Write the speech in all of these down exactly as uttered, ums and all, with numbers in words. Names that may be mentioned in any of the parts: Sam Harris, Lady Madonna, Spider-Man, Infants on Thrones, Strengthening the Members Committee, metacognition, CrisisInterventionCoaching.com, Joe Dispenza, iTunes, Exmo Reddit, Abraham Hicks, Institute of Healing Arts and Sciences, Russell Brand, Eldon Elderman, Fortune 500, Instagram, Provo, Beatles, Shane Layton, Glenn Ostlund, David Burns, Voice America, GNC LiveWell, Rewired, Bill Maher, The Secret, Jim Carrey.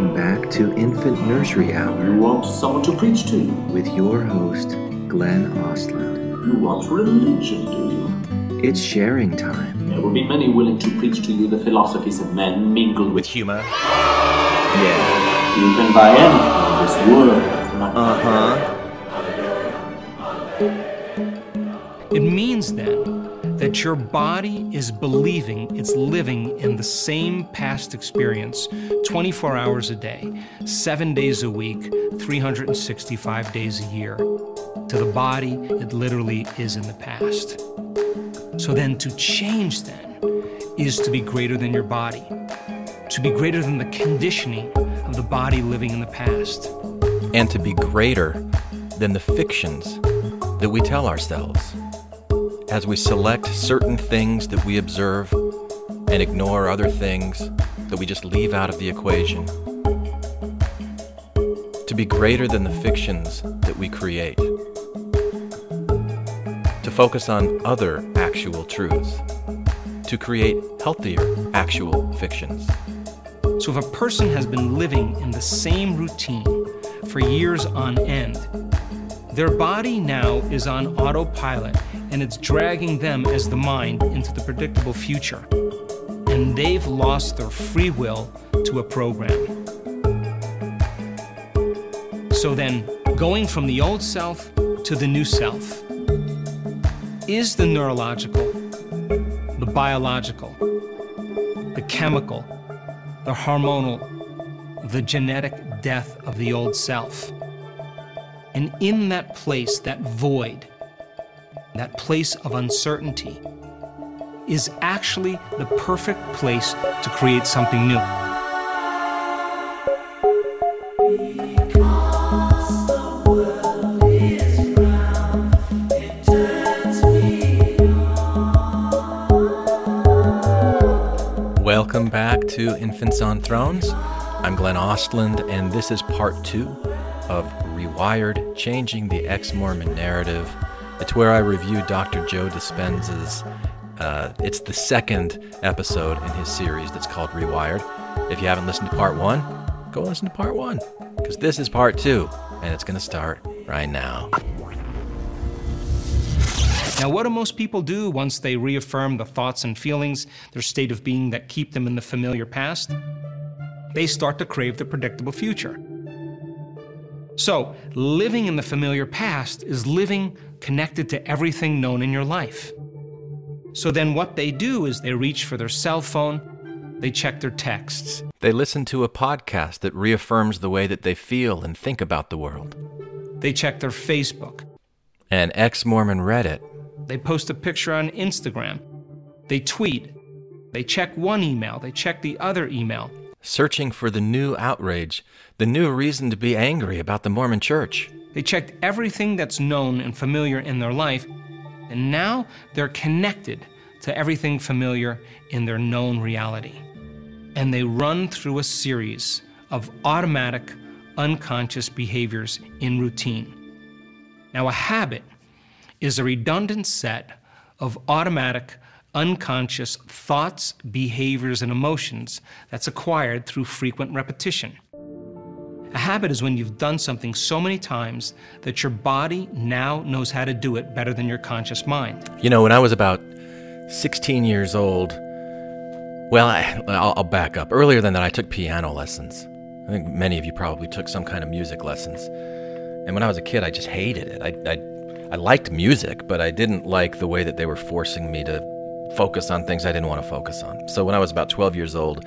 Welcome back to Infant Nursery Hour. You want someone to preach to you. With your host, Glenn Ostlund. You want religion, do you? It's sharing time. There will be many willing to preach to you the philosophies of men mingled with humor. Yeah. You can buy anything in this world. Uh-huh. It means then that your body is believing it's living in the same past experience twenty-four hours a day, seven days a week, three hundred sixty-five days a year. To the body, it literally is in the past. So then to change then is to be greater than your body, to be greater than the conditioning of the body living in the past. And to be greater than the fictions that we tell ourselves as we select certain things that we observe and ignore other things that we just leave out of the equation. To be greater than the fictions that we create. To focus on other actual truths. To create healthier actual fictions. So if a person has been living in the same routine for years on end, their body now is on autopilot, and it's dragging them as the mind into the predictable future. And they've lost their free will to a program. So then, going from the old self to the new self is the neurological, the biological, the chemical, the hormonal, the genetic death of the old self. And in that place, that void, that place of uncertainty is actually the perfect place to create something new. Because the world is round, it turns me on. Welcome back to Infants on Thrones. I'm Glenn Ostlund, and this is part two of Rewired, Changing the Ex-Mormon Narrative. It's where I review Doctor Joe Dispenza's, uh, it's the second episode in his series that's called Rewired. If you haven't listened to part one, go listen to part one, because this is part two, and it's going to start right now. Now, what do most people do once they reaffirm the thoughts and feelings, their state of being that keep them in the familiar past? They start to crave the predictable future. So, living in the familiar past is living connected to everything known in your life. So then what they do is they reach for their cell phone, they check their texts. They listen to a podcast that reaffirms the way that they feel and think about the world. They check their Facebook. And ex-Mormon Reddit. They post a picture on Instagram. They tweet. They check one email. They check the other email. Searching for the new outrage, the new reason to be angry about the Mormon Church. They checked everything that's known and familiar in their life, and now they're connected to everything familiar in their known reality. And they run through a series of automatic, unconscious behaviors in routine. Now, a habit is a redundant set of automatic, unconscious thoughts, behaviors, and emotions that's acquired through frequent repetition. A habit is when you've done something so many times that your body now knows how to do it better than your conscious mind. You know, when I was about sixteen years old, well, I, I'll, I'll back up. Earlier than that, I took piano lessons. I think many of you probably took some kind of music lessons. And when I was a kid, I just hated it. I, I, I liked music, but I didn't like the way that they were forcing me to focus on things I didn't want to focus on. So when I was about twelve years old,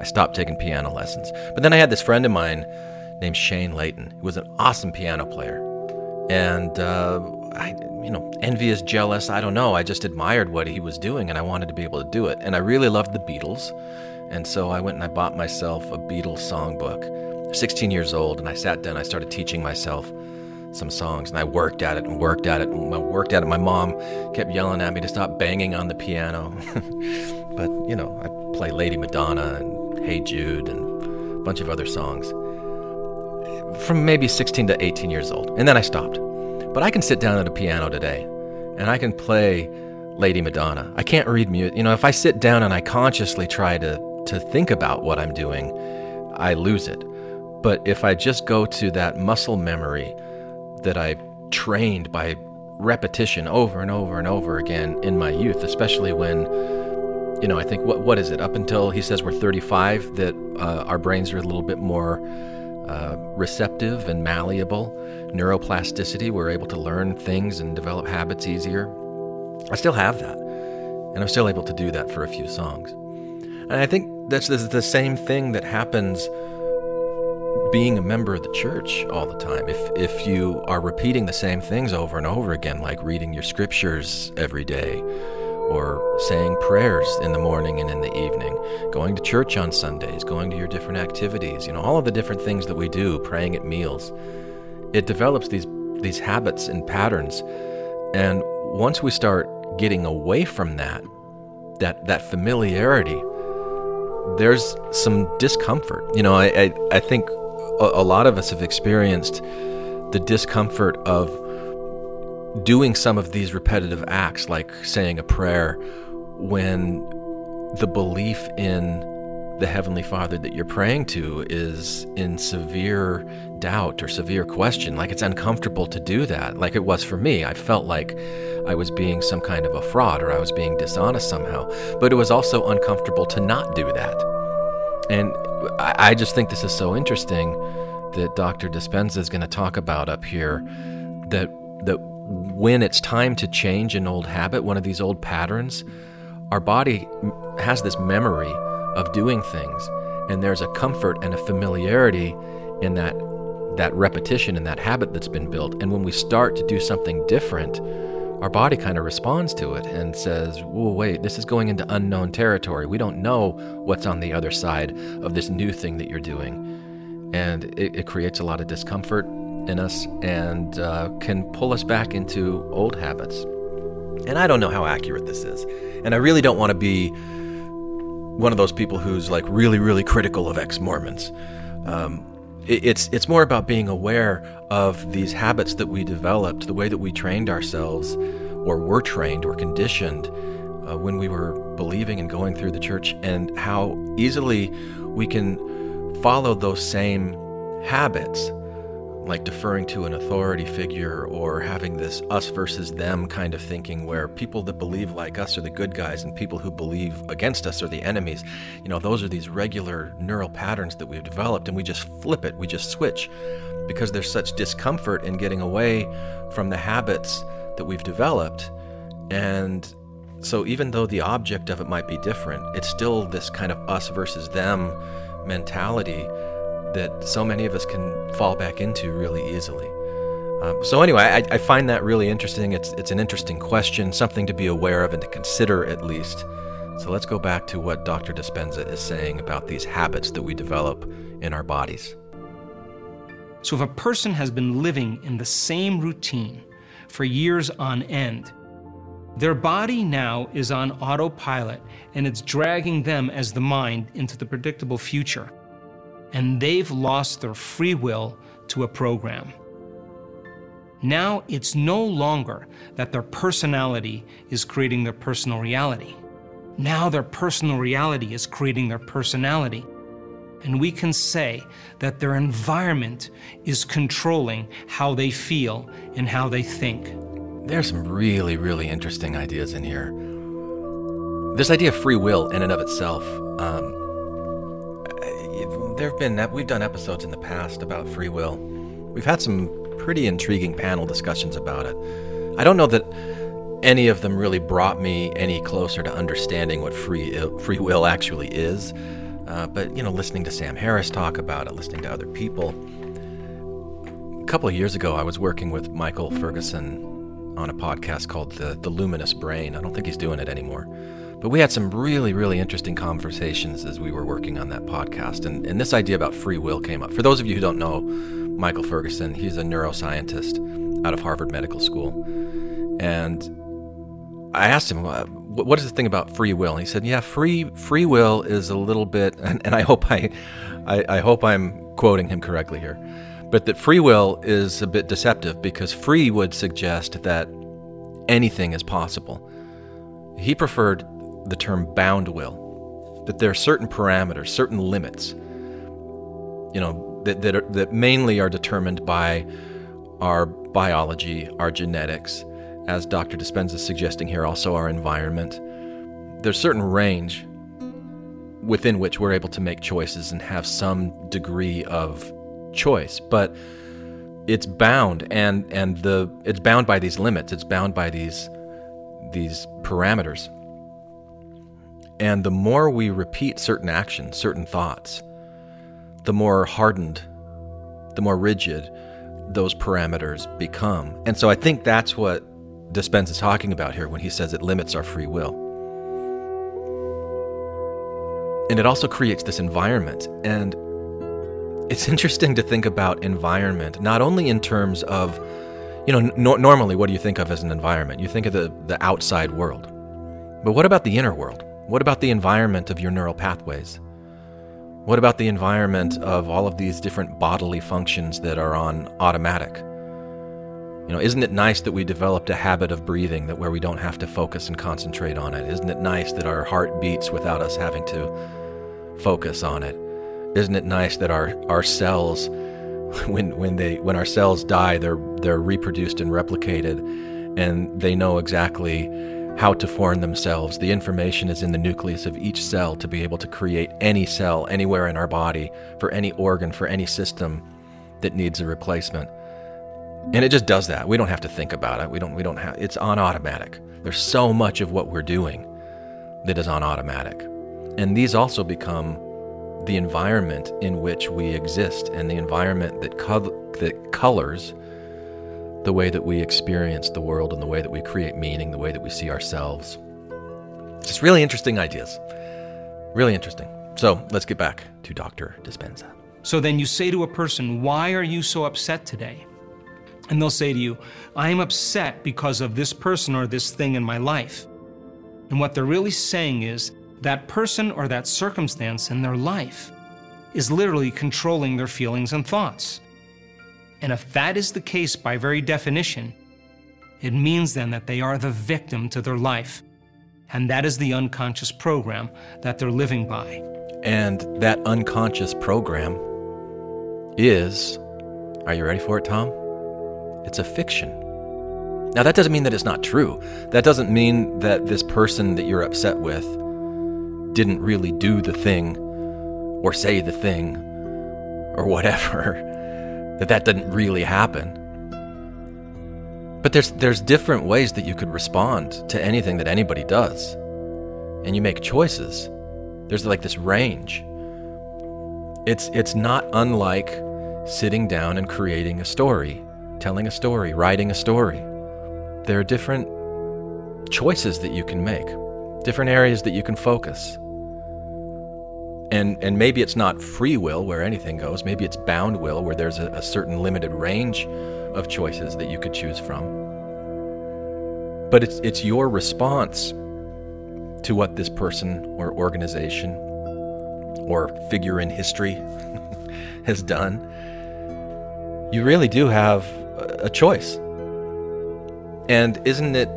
I stopped taking piano lessons. But then I had this friend of mine named Shane Layton, who was an awesome piano player. And, uh, I, you know, envious, jealous, I don't know. I just admired what he was doing, and I wanted to be able to do it. And I really loved the Beatles. And so I went and I bought myself a Beatles songbook, sixteen years old, and I sat down, I started teaching myself some songs, and I worked at it and worked at it and I worked at it. My mom kept yelling at me to stop banging on the piano. But, you know, I play Lady Madonna and Hey Jude and a bunch of other songs from maybe sixteen to eighteen years old, and then I stopped. But I can sit down at a piano today, and I can play Lady Madonna. I can't read music. You know, if I sit down and I consciously try to, to think about what I'm doing, I lose it. But if I just go to that muscle memory that I trained by repetition over and over and over again in my youth, especially when, you know, I think, what what is it? Up until he says we're thirty-five, that uh, our brains are a little bit more uh, receptive and malleable. Neuroplasticity, we're able to learn things and develop habits easier. I still have that. And I'm still able to do that for a few songs. And I think that's the same thing that happens being a member of the church all the time. If if you are repeating the same things over and over again, like reading your scriptures every day, or saying prayers in the morning and in the evening, going to church on Sundays, going to your different activities, you know, all of the different things that we do, praying at meals, it develops these these habits and patterns. And once we start getting away from that, that that familiarity, there's some discomfort. You know, I, I, I think a lot of us have experienced the discomfort of doing some of these repetitive acts, like saying a prayer, when the belief in the Heavenly Father that you're praying to is in severe doubt or severe question. Like, it's uncomfortable to do that. Like it was for me. I felt like I was being some kind of a fraud, or I was being dishonest somehow. But it was also uncomfortable to not do that. And I just think this is so interesting that Doctor Dispenza is going to talk about up here, that that when it's time to change an old habit, one of these old patterns, our body has this memory of doing things, and there's a comfort and a familiarity in that that repetition and that habit that's been built. And when we start to do something different, our body kind of responds to it and says, whoa, wait, this is going into unknown territory. We don't know what's on the other side of this new thing that you're doing. And it, it creates a lot of discomfort in us, and uh, can pull us back into old habits. And I don't know how accurate this is. And I really don't want to be one of those people who's like really, really critical of ex-Mormons. Um, it, it's, it's more about being aware of these habits that we developed, the way that we trained ourselves, or were trained or conditioned uh, when we were believing and going through the church, and how easily we can follow those same habits, like deferring to an authority figure, or having this us versus them kind of thinking, where people that believe like us are the good guys and people who believe against us are the enemies. You know, those are these regular neural patterns that we've developed, and we just flip it, we just switch, because there's such discomfort in getting away from the habits that we've developed. And so even though the object of it might be different, it's still this kind of us versus them mentality that so many of us can fall back into really easily. Um, so anyway, I, I find that really interesting. It's it's an interesting question, something to be aware of and to consider at least. So let's go back to what Doctor Dispenza is saying about these habits that we develop in our bodies. So if a person has been living in the same routine for years on end, their body now is on autopilot, and it's dragging them as the mind into the predictable future. And they've lost their free will to a program. Now it's no longer that their personality is creating their personal reality. Now their personal reality is creating their personality. And we can say that their environment is controlling how they feel and how they think. There's some really, really interesting ideas in here. This idea of free will in and of itself, um, There have been that we've done episodes in the past about free will. We've had some pretty intriguing panel discussions about it. I don't know that any of them really brought me any closer to understanding what free free will actually is. Uh, but you know, listening to Sam Harris talk about it, listening to other people. A couple of years ago, I was working with Michael Ferguson on a podcast called The The Luminous Brain. I don't think he's doing it anymore. But we had some really, really interesting conversations as we were working on that podcast. And, and this idea about free will came up. For those of you who don't know Michael Ferguson, he's a neuroscientist out of Harvard Medical School. And I asked him, what is the thing about free will? And he said, yeah, free free will is a little bit, and, and I hope I, I, I hope I'm quoting him correctly here, but that free will is a bit deceptive, because free would suggest that anything is possible. He preferred the term bound will, that there are certain parameters, certain limits you know, that that, are, that mainly are determined by our biology, our genetics, as Doctor Dispenza is suggesting here, also our environment. There's certain range within which we're able to make choices and have some degree of choice, but it's bound, and and the it's bound by these limits. It's bound by these these parameters. And the more we repeat certain actions, certain thoughts, the more hardened, the more rigid those parameters become. And so I think that's what Dispenza is talking about here when he says it limits our free will. And it also creates this environment. And it's interesting to think about environment, not only in terms of, you know, no- normally what do you think of as an environment? You think of the, the outside world. But what about the inner world? What about the environment of your neural pathways? What about the environment of all of these different bodily functions that are on automatic? You know, isn't it nice that we developed a habit of breathing that where we don't have to focus and concentrate on it? Isn't it nice that our heart beats without us having to focus on it? Isn't it nice that our, our cells, when when they when our cells die, they're they're reproduced and replicated, and they know exactly how to form themselves. The information is in the nucleus of each cell to be able to create any cell anywhere in our body for any organ, for any system that needs a replacement. And it just does that. We don't have to think about it. We don't we don't have it's on automatic. There's so much of what we're doing that is on automatic. And these also become the environment in which we exist, and the environment that co- that colors the way that we experience the world, and the way that we create meaning, the way that we see ourselves. Just really interesting ideas. Really interesting. So let's get back to Doctor Dispenza. So then you say to a person, why are you so upset today? And they'll say to you, I am upset because of this person or this thing in my life. And what they're really saying is that person or that circumstance in their life is literally controlling their feelings and thoughts. And if that is the case by very definition, it means then that they are the victim to their life. And that is the unconscious program that they're living by. And that unconscious program is, are you ready for it, Tom? It's a fiction. Now, that doesn't mean that it's not true. That doesn't mean that this person that you're upset with didn't really do the thing or say the thing or whatever. that that didn't really happen. But there's there's different ways that you could respond to anything that anybody does. And you make choices. There's like this range. It's it's not unlike sitting down and creating a story, telling a story, writing a story. There are different choices that you can make, different areas that you can focus. And and maybe it's not free will where anything goes. Maybe it's bound will where there's a, a certain limited range of choices that you could choose from. But it's it's your response to what this person or organization or figure in history has done. You really do have a choice. And isn't it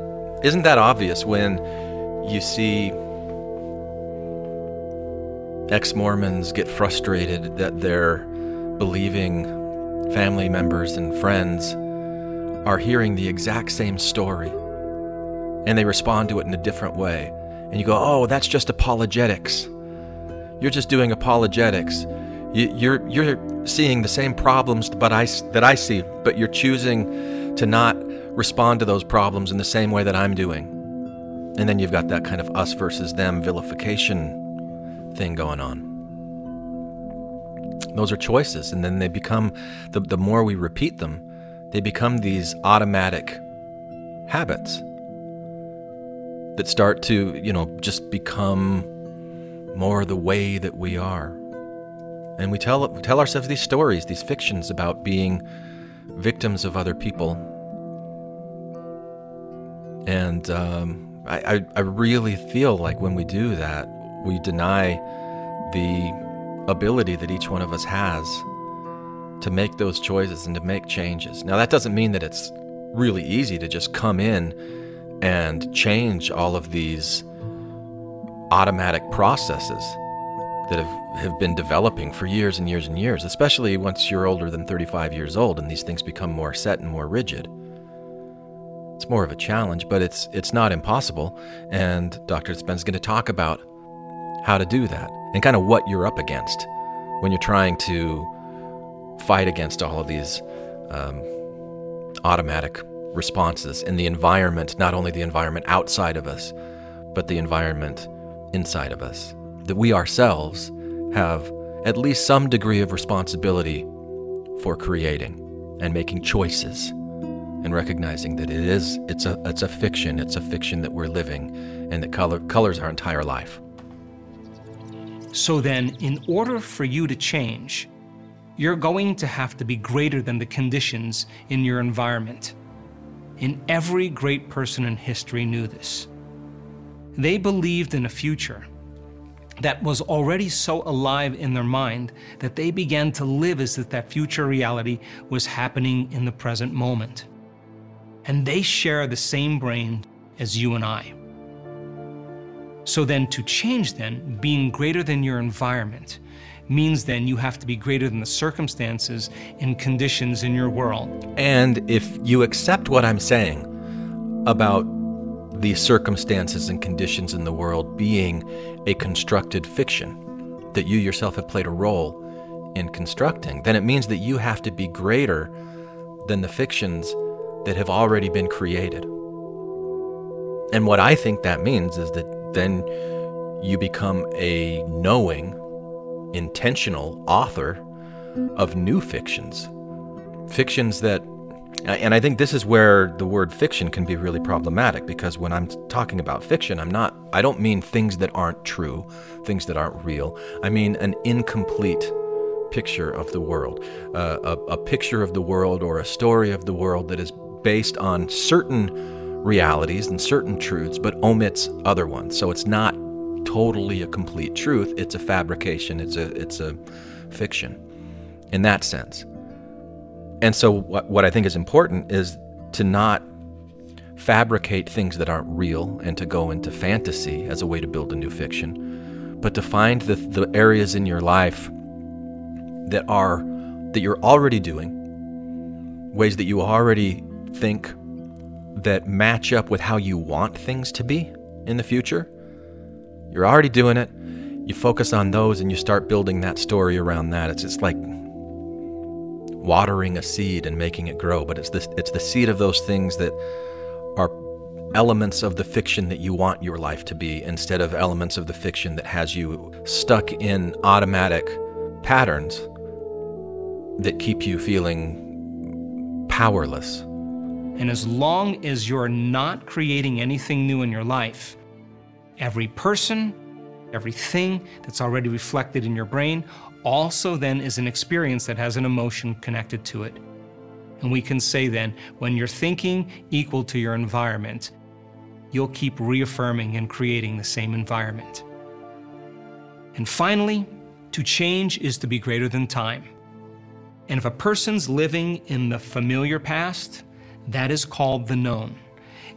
isn't that obvious when you see ex-Mormons get frustrated that their believing family members and friends are hearing the exact same story, and they respond to it in a different way. And you go, oh, that's just apologetics. You're just doing apologetics. You, you're you're seeing the same problems but I, that I see, but you're choosing to not respond to those problems in the same way that I'm doing. And then you've got that kind of us versus them vilification thing going on. Those are choices, and then they become, the, the more we repeat them, they become these automatic habits that start to, you know, just become more the way that we are. And we tell we tell ourselves these stories, these fictions about being victims of other people. And um, I, I, I really feel like when we do that, we deny the ability that each one of us has to make those choices and to make changes. Now, that doesn't mean that it's really easy to just come in and change all of these automatic processes. that have, have been developing for years and years and years, especially once you're older than thirty-five years old and these things become more set and more rigid. It's more of a challenge, but it's it's not impossible. And Doctor Dispenza is going to talk about how to do that and kind of what you're up against when you're trying to fight against all of these um, automatic responses in the environment, not only the environment outside of us, but the environment inside of us, that we ourselves have at least some degree of responsibility for creating and making choices, and recognizing that it is it's a it's a fiction it's a fiction that we're living, and that color colors our entire life. So then, in order for you to change, you're going to have to be greater than the conditions in your environment. And every great person in history knew this. They believed in a future that was already so alive in their mind that they began to live as if that future reality was happening in the present moment. And they share the same brain as you and I. So then, to change then, being greater than your environment means then you have to be greater than the circumstances and conditions in your world. And if you accept what I'm saying about the circumstances and conditions in the world being a constructed fiction that you yourself have played a role in constructing, then it means that you have to be greater than the fictions that have already been created. And what I think that means is that then you become a knowing, intentional author of new fictions. Fictions that, and I think this is where the word fiction can be really problematic, because when I'm talking about fiction, I'm not, I don't mean things that aren't true, things that aren't real. I mean an incomplete picture of the world, uh, a, a picture of the world or a story of the world that is based on certain realities and certain truths, but omits other ones. So it's not totally a complete truth. It's a fabrication. It's a it's a fiction in that sense. And so what, what I think is important is to not fabricate things that aren't real and to go into fantasy as a way to build a new fiction, but to find the, the areas in your life that are that you're already doing, ways that you already think that match up with how you want things to be in the future. You're already doing it. You focus on those and you start building that story around that. It's just like watering a seed and making it grow, but it's this it's the seed of those things that are elements of the fiction that you want your life to be, instead of elements of the fiction that has you stuck in automatic patterns that keep you feeling powerless. And as long as you're not creating anything new in your life, every person, everything that's already reflected in your brain also then is an experience that has an emotion connected to it. And we can say then, when you're thinking equal to your environment, you'll keep reaffirming and creating the same environment. And finally, to change is to be greater than time. And if a person's living in the familiar past, that is called the known.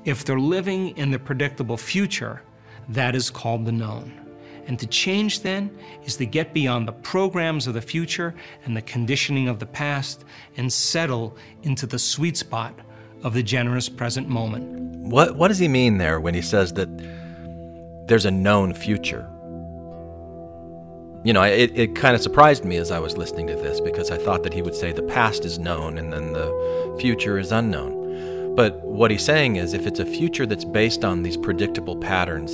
If they're living in the predictable future, that is called the known. And to change then is to get beyond the programs of the future and the conditioning of the past and settle into the sweet spot of the generous present moment. What, what does he mean there when he says that there's a known future? You know, it, it kind of surprised me as I was listening to this, because I thought that he would say the past is known and then the future is unknown. But what he's saying is, if it's a future that's based on these predictable patterns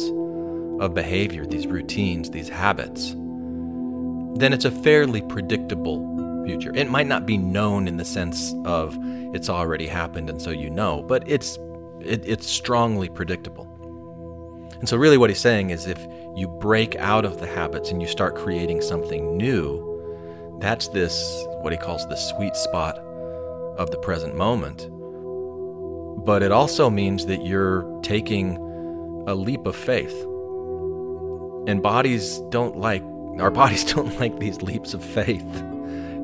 of behavior, these routines, these habits, then it's a fairly predictable future. It might not be known in the sense of it's already happened and so you know, but it's it, it's strongly predictable. And so really what he's saying is, if you break out of the habits and you start creating something new, that's this, what he calls the sweet spot of the present moment. But it also means that you're taking a leap of faith. And bodies don't like, our bodies don't like these leaps of faith.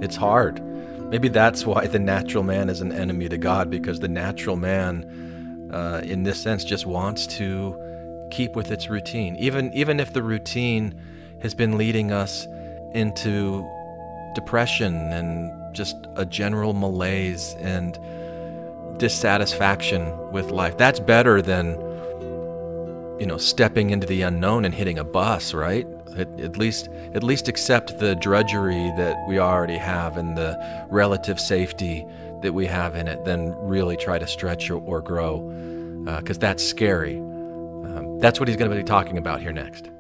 It's hard. Maybe that's why the natural man is an enemy to God, because the natural man, uh, in this sense, just wants to keep with its routine, even even if the routine has been leading us into depression and just a general malaise and dissatisfaction with life. That's better than, you know, stepping into the unknown and hitting a bus, right? At, at least at least accept the drudgery that we already have and the relative safety that we have in it, then really try to stretch or, or grow, because uh, that's scary. Um, that's what he's going to be talking about here next.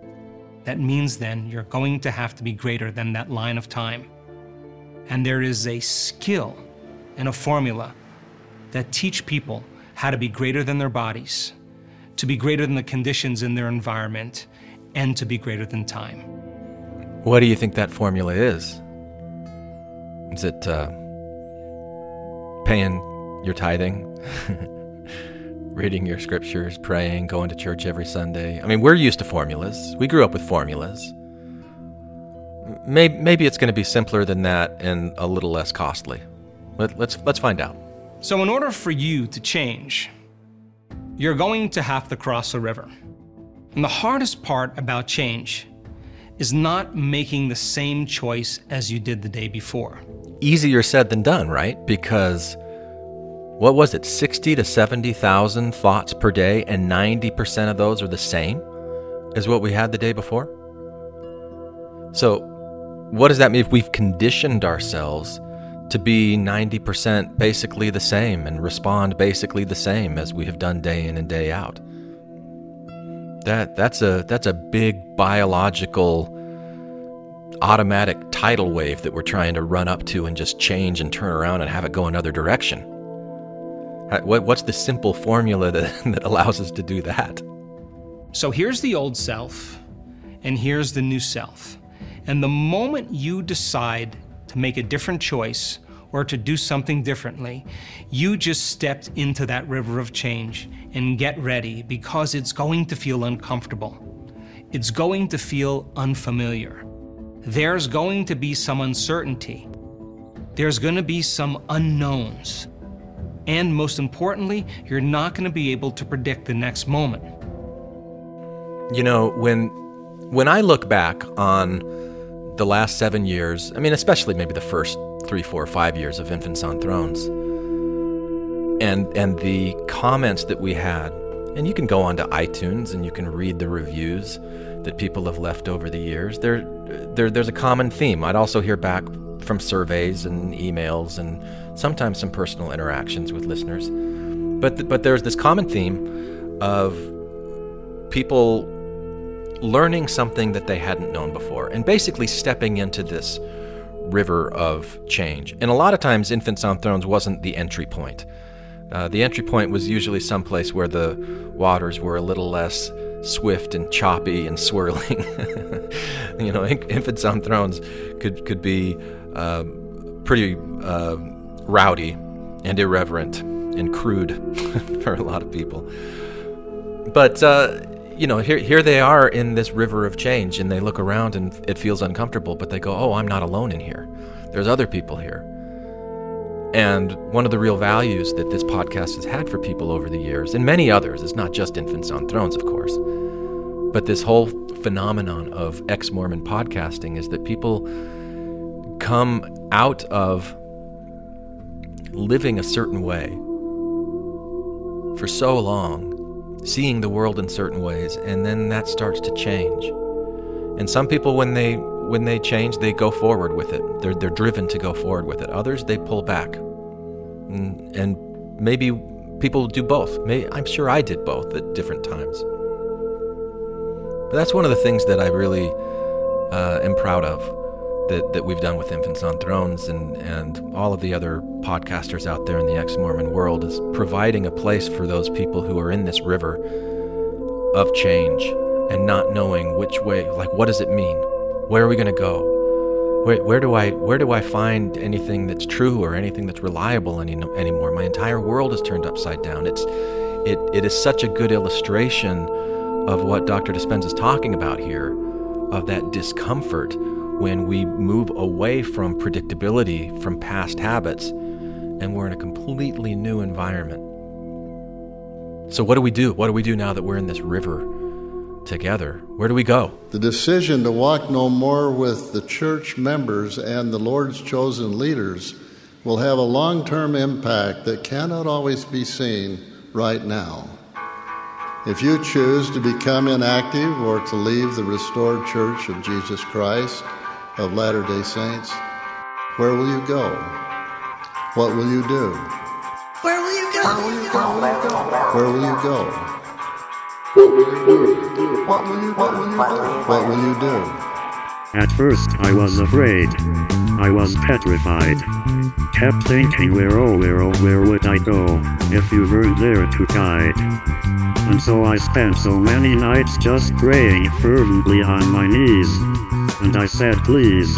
That means then you're going to have to be greater than that line of time. And there is a skill and a formula that teach people how to be greater than their bodies, to be greater than the conditions in their environment, and to be greater than time. What do you think that formula is? Is it uh, paying your tithing, reading your scriptures, praying, going to church every Sunday? I mean, we're used to formulas. We grew up with formulas. Maybe, maybe it's going to be simpler than that and a little less costly. Let, let's, let's find out. So in order for you to change, you're going to have to cross a river. And the hardest part about change is not making the same choice as you did the day before. Easier said than done, right? Because what was it, sixty to seventy thousand thoughts per day, and ninety percent of those are the same as what we had the day before? So what does that mean if we've conditioned ourselves to be ninety percent basically the same and respond basically the same as we have done day in and day out? That that's a that's a big biological automatic tidal wave that we're trying to run up to and just change and turn around and have it go another direction. What what's the simple formula that, that allows us to do that? So here's the old self, and here's the new self. And the moment you decide to make a different choice or to do something differently, you just stepped into that river of change, and get ready, because it's going to feel uncomfortable. It's going to feel unfamiliar. There's going to be some uncertainty. There's going to be some unknowns. And most importantly, you're not going to be able to predict the next moment. You know, when, when I look back on the last seven years, I mean, especially maybe the first three, four, five years of Infants on Thrones, and and the comments that we had, and you can go onto iTunes and you can read the reviews that people have left over the years. There, there there's a common theme. I'd also hear back from surveys and emails and sometimes some personal interactions with listeners. But th- but there's this common theme of people learning something that they hadn't known before and basically stepping into this river of change. And a lot of times Infants on Thrones wasn't the entry point. Uh, the entry point was usually someplace where the waters were a little less swift and choppy and swirling. You know, Infants on Thrones could could be uh, pretty uh, rowdy and irreverent and crude for a lot of people. But uh, you know, here here they are in this river of change, and they look around and it feels uncomfortable. But they go, "Oh, I'm not alone in here. There's other people here." And one of the real values that this podcast has had for people over the years, and many others, it's not just Infants on Thrones, of course, but this whole phenomenon of ex-Mormon podcasting is that people come out of living a certain way for so long, seeing the world in certain ways, and then that starts to change. And some people, when they When they change, they go forward with it. They're they're driven to go forward with it. Others, they pull back. And, and maybe people do both. Maybe, I'm sure I did both at different times. But that's one of the things that I really uh, am proud of that, that we've done with Infants on Thrones and, and all of the other podcasters out there in the ex-Mormon world, is providing a place for those people who are in this river of change and not knowing which way, like, what does it mean? Where are we going to go? Where, where do I where do I find anything that's true or anything that's reliable any, anymore? My entire world is turned upside down. It's it it is such a good illustration of what Doctor Dispenza is talking about here, of that discomfort when we move away from predictability, from past habits, and we're in a completely new environment. So what do we do? What do we do now that we're in this river together. Where do we go? The decision to walk no more with the church members and the Lord's chosen leaders will have a long-term impact that cannot always be seen right now. If you choose to become inactive or to leave the restored Church of Jesus Christ of Latter-day Saints, where will you go? What will you do? Where will you go? Where will you go? Where will you go? What will you do? What will you, what will you do? What will you do? At first I was afraid. I was petrified. Kept thinking, where oh where oh where would I go if you weren't there to guide? And so I spent so many nights just praying fervently on my knees. And I said, please,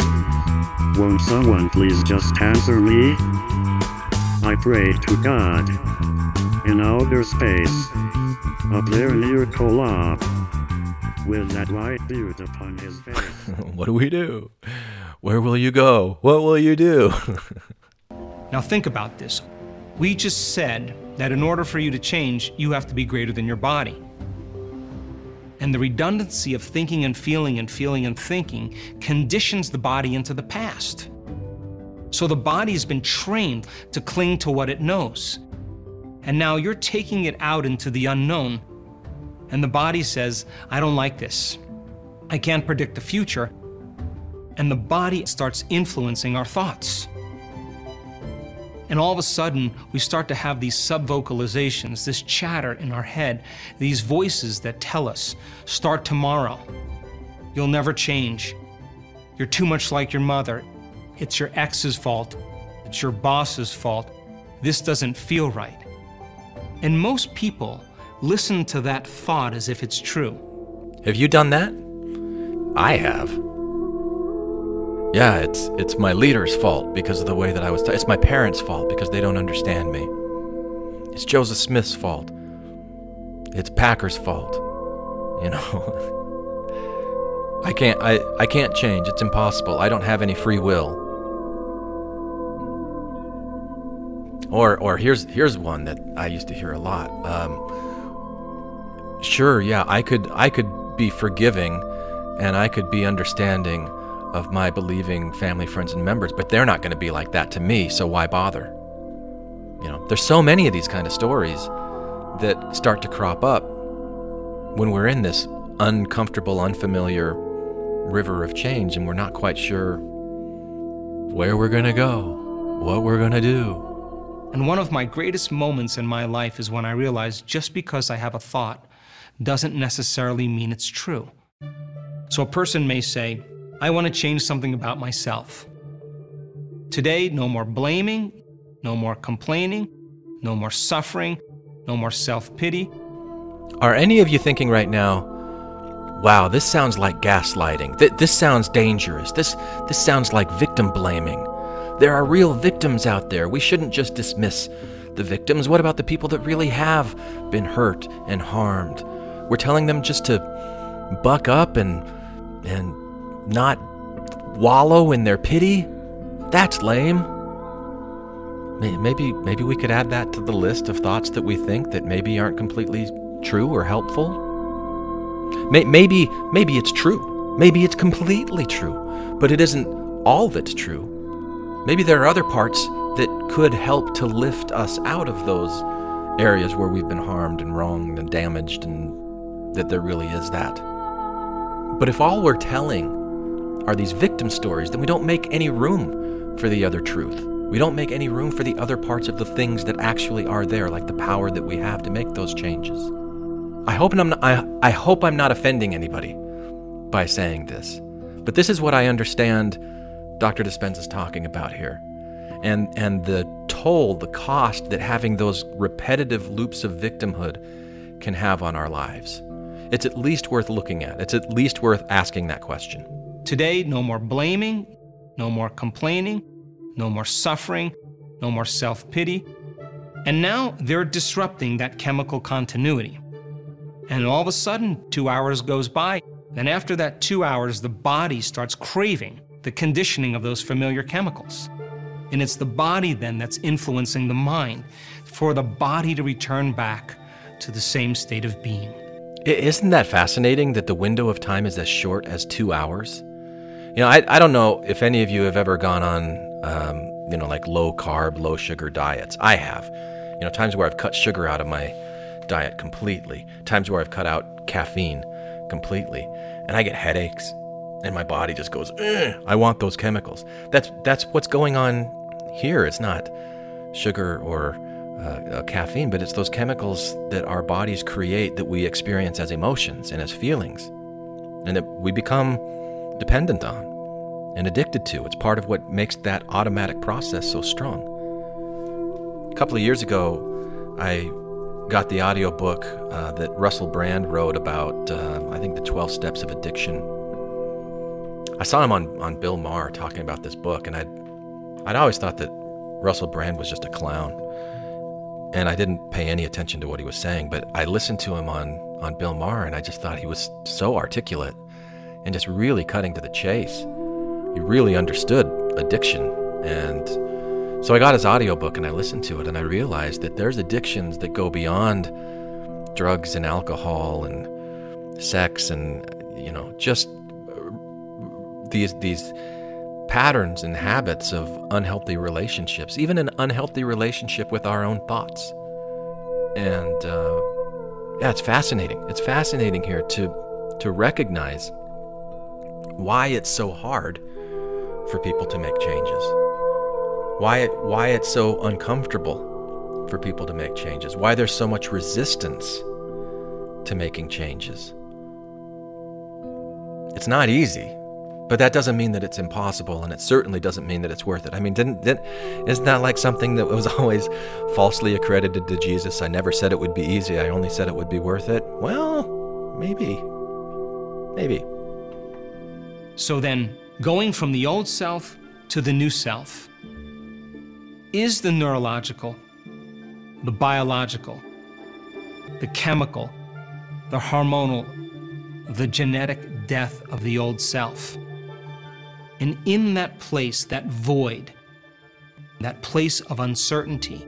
won't someone please just answer me? I prayed to God. In outer space, up there near Kolob, with that white beard upon his face. What do we do? Where will you go? What will you do? Now think about this. We just said that in order for you to change, you have to be greater than your body. And the redundancy of thinking and feeling and feeling and thinking conditions the body into the past. So the body has been trained to cling to what it knows. And now you're taking it out into the unknown. And the body says, I don't like this. I can't predict the future. And the body starts influencing our thoughts. And all of a sudden, we start to have these sub-vocalizations, this chatter in our head, these voices that tell us, start tomorrow. You'll never change. You're too much like your mother. It's your ex's fault. It's your boss's fault. This doesn't feel right. And most people listen to that thought as if it's true. Have you done that? I have. Yeah, it's it's my leader's fault because of the way that I was taught. It's my parents' fault because they don't understand me. It's Joseph Smith's fault. It's Packer's fault. You know, I can't I, I can't change. It's impossible. I don't have any free will. Or or here's here's one that I used to hear a lot. Um, sure, yeah, I could I could be forgiving, and I could be understanding of my believing family, friends, and members, but they're not going to be like that to me, so why bother? You know, there's so many of these kind of stories that start to crop up when we're in this uncomfortable, unfamiliar river of change, and we're not quite sure where we're going to go, what we're going to do. And one of my greatest moments in my life is when I realized just because I have a thought doesn't necessarily mean it's true. So a person may say, I want to change something about myself. Today, no more blaming, no more complaining, no more suffering, no more self-pity. Are any of you thinking right now, wow, this sounds like gaslighting. Th- this sounds dangerous. This, this sounds like victim blaming. There are real victims out there. We shouldn't just dismiss the victims. What about the people that really have been hurt and harmed? We're telling them just to buck up and and... not wallow in their pity? That's lame. Maybe maybe we could add that to the list of thoughts that we think that maybe aren't completely true or helpful. Maybe, maybe it's true. Maybe it's completely true, but it isn't all that's true. Maybe there are other parts that could help to lift us out of those areas where we've been harmed and wronged and damaged, and that there really is that. But if all we're telling are these victim stories, then we don't make any room for the other truth. We don't make any room for the other parts of the things that actually are there, like the power that we have to make those changes. I hope I'm not, I, I hope I'm not offending anybody by saying this, but this is what I understand Doctor Dispenza's talking about here, and and the toll, the cost that having those repetitive loops of victimhood can have on our lives. It's at least worth looking at. It's at least worth asking that question. Today, no more blaming, no more complaining, no more suffering, no more self-pity. And now they're disrupting that chemical continuity. And all of a sudden, two hours goes by. And after that two hours, the body starts craving the conditioning of those familiar chemicals. And it's the body then that's influencing the mind for the body to return back to the same state of being. Isn't that fascinating that the window of time is as short as two hours? You know, I, I don't know if any of you have ever gone on, um, you know, like low carb, low sugar diets. I have. You know, times where I've cut sugar out of my diet completely. Times where I've cut out caffeine completely. And I get headaches and my body just goes, ugh, I want those chemicals. That's, that's what's going on here. It's not sugar or Uh, uh, caffeine, but it's those chemicals that our bodies create that we experience as emotions and as feelings, and that we become dependent on and addicted to. It's part of what makes that automatic process so strong. A couple of years ago, I got the audiobook uh, that Russell Brand wrote about, uh, I think, the twelve Steps of Addiction. I saw him on, on Bill Maher talking about this book, and I'd, I'd always thought that Russell Brand was just a clown. And I didn't pay any attention to what he was saying, but I listened to him on, on Bill Maher, and I just thought he was so articulate and just really cutting to the chase. He really understood addiction. And so I got his audiobook and I listened to it, and I realized that there's addictions that go beyond drugs and alcohol and sex and, you know, just these these patterns and habits of unhealthy relationships, even an unhealthy relationship with our own thoughts. And uh, yeah, it's fascinating. It's fascinating here to, to recognize why it's so hard for people to make changes, why, it, why it's so uncomfortable for people to make changes, why there's so much resistance to making changes. It's not easy. But that doesn't mean that it's impossible, and it certainly doesn't mean that it's worth it. I mean, didn't, didn't it's not like something that was always falsely accredited to Jesus. I never said it would be easy. I only said it would be worth it. Well, maybe. Maybe. So then, going from the old self to the new self, is the neurological, the biological, the chemical, the hormonal, the genetic death of the old self. And in that place, that void, that place of uncertainty,